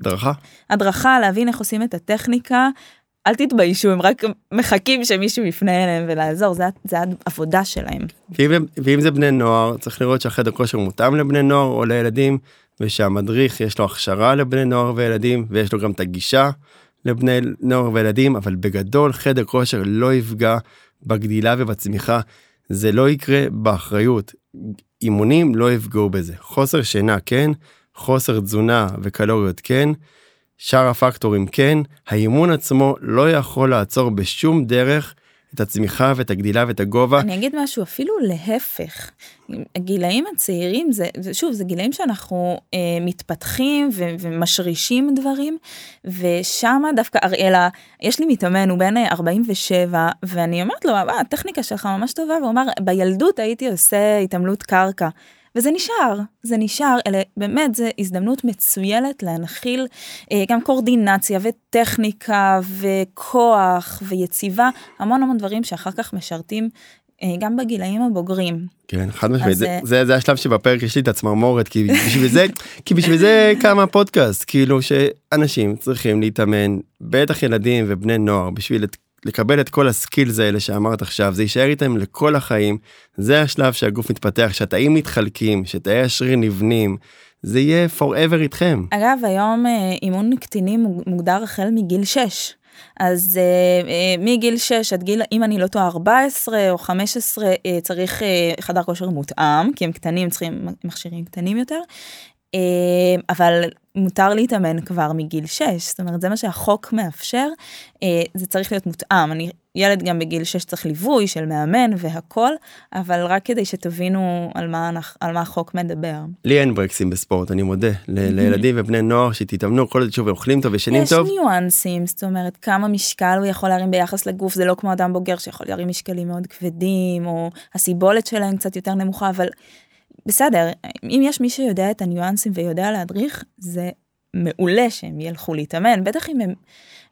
הדרכה. הדרכה, להבין איך עושים את הטכניקה, אל תתביישו, הם רק מחכים שמישהו יפנה אליהם ולעזור, זה העבודה שלהם. ואם זה בני נוער, צריך לראות שהחדר כושר מותאם לבני נוער או לילדים, ושהמדריך יש לו הכשרה לבני נוער וילדים, ויש לו גם את הגישה לבני נוער וילדים, אבל בגדול חדר כושר לא יפגע בגדילה ובצמיחה, זה לא יקרה באחריות, אימונים לא יפגעו בזה, חוסר שינה כן, חוסר תזונה וקלוריות כן, שאר הפקטורים כן, האימון עצמו לא יכול לעצור בשום דרך, את הצמיחה ואת הגדילה ואת הגובה. אני אגיד משהו, אפילו להפך. הגילאים הצעירים, זה, שוב, זה גילאים שאנחנו אה, מתפתחים ו- ומשרישים דברים, ושמה דווקא אריאלה, יש לי מתאמן, הוא בין ארבעים ושבע, ואני אומרת לו, אה, הטכניקה שלך ממש טובה, והוא אמר, בילדות הייתי עושה התעמלות קרקע. וזה נשאר, זה נשאר, אלה באמת זה הזדמנות מצוינת להנחיל גם קורדינציה וטכניקה וכוח ויציבה, המון המון דברים שאחר כך משרתים גם בגילאים הבוגרים. כן, חד משמעית, זה, זה, זה השלב שבפרק יש לי את הצמרמורת, כי בשביל זה, כי בשביל זה קם הפודקאסט, כאילו שאנשים צריכים להתאמן, בטח ילדים ובני נוער, בשביל את לקבל את כל הסקילס האלה שאמרת עכשיו, זה יישאר איתם לכל החיים, זה השלב שהגוף מתפתח, שהתאים מתחלקים, שתאי השריר נבנים, זה יהיה forever איתכם. אגב, היום אימון קטינים מוגדר החל מגיל שש, אז מגיל שש עד גיל, אם אני לא טועה, ארבע עשרה או חמש עשרה, צריך חדר כושר מותאם, כי הם קטנים, צריכים מכשירים קטנים יותר, אבל מותר להתאמן כבר מגיל שש, זאת אומרת, זה מה שהחוק מאפשר, זה צריך להיות מותאם, אני ילד גם בגיל שש צריך ליווי של מאמן והכל, אבל רק כדי שתבינו על מה, על מה החוק מדבר. לי אין ברקסים בספורט, אני מודה, ל- לילדים ובני נוער שתתאמנו כל זה שוב ואוכלים טוב ושנים טוב. יש ניואנסים, זאת אומרת, כמה משקל הוא יכול להרים ביחס לגוף, זה לא כמו אדם בוגר שיכול להרים משקלים מאוד כבדים, או הסיבולת שלהם קצת יותר נמוכה, אבל בסדר, אם יש מי שיודע את הניואנסים ויודע להדריך, זה מעולה שהם ילכו להתאמן, בטח אם הם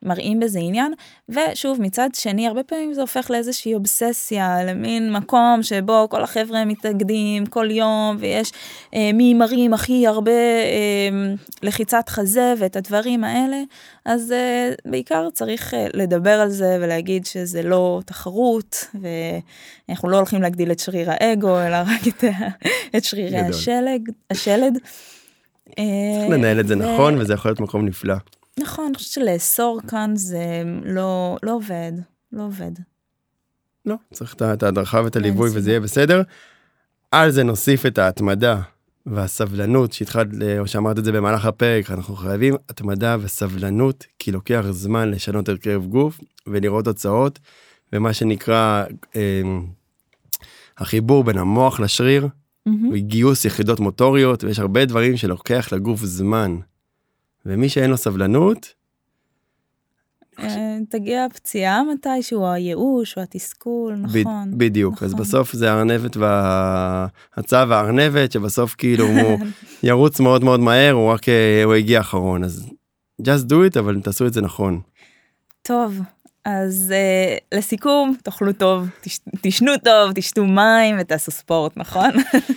מראים בזה עניין, ושוב מצד שני הרבה פעמים זה הופך לאיזושהי אובססיה, למין מקום שבו כל החבר'ה מתאגדים כל יום, ויש אה, מי מראים הכי הרבה אה, לחיצת חזה ואת הדברים האלה, אז אה, בעיקר צריך אה, לדבר על זה ולהגיד שזה לא תחרות, ואנחנו לא הולכים להגדיל את שריר האגו, אלא רק את, את שרירי השלג, השלד, צריך לנהל את זה נכון, וזה יכול להיות מקום נפלא. נכון, אני חושבת שלאסור כאן זה לא עובד, לא עובד. לא, צריך את ההדרכה ואת הליווי וזה יהיה בסדר. על זה נוסיף את ההתמדה והסבלנות, או שאמרת את זה במהלך הפרק, אנחנו חייבים התמדה וסבלנות, כי לוקח זמן לשנות הרכב גוף ולראות תוצאות, ומה שנקרא החיבור בין המוח לשריר, וגיוס יחידות מוטוריות, ויש הרבה דברים שלוקח לגוף זמן. ומי שאין לו סבלנות, תגיע פציעה מתישהו, הייאוש, או התסכול, נכון. בדיוק, אז בסוף זה הארנבת, והצעה והארנבת, שבסוף כאילו הוא ירוץ מאוד מאוד מהר, הוא רק הגיע אחרון, אז just do it, אבל תעשו את זה נכון. טוב. אז uh, לסיכום, תאכלו טוב, תש... תשנו טוב, תשתו מים ותעשו ספורט, נכון?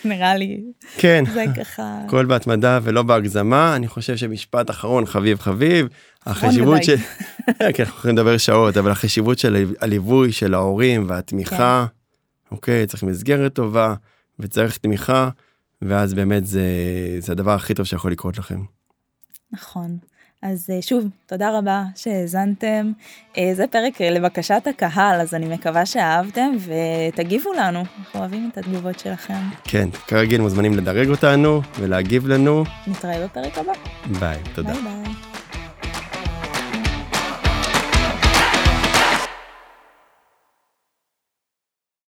נראה לי. כן. זה ככה. כל בהתמדה ולא בהגזמה, אני חושב שמשפט אחרון, חביב חביב, החשיבות של... כן, אנחנו יכולים לדבר שעות, אבל החשיבות של הליווי של ההורים והתמיכה, אוקיי, צריך מסגרת טובה וצריך תמיכה, ואז באמת זה, זה הדבר הכי טוב שיכול לקרות לכם. נכון. אז שוב, תודה רבה שהזנתם. זה פרק לבקשת הקהל, אז אני מקווה שאהבתם, ותגיבו לנו, אנחנו אוהבים את התגובות שלכם. כן, כרגיל מוזמנים לדרג אותנו ולהגיב לנו. נתראה בפרק הבא. ביי, תודה. ביי ביי.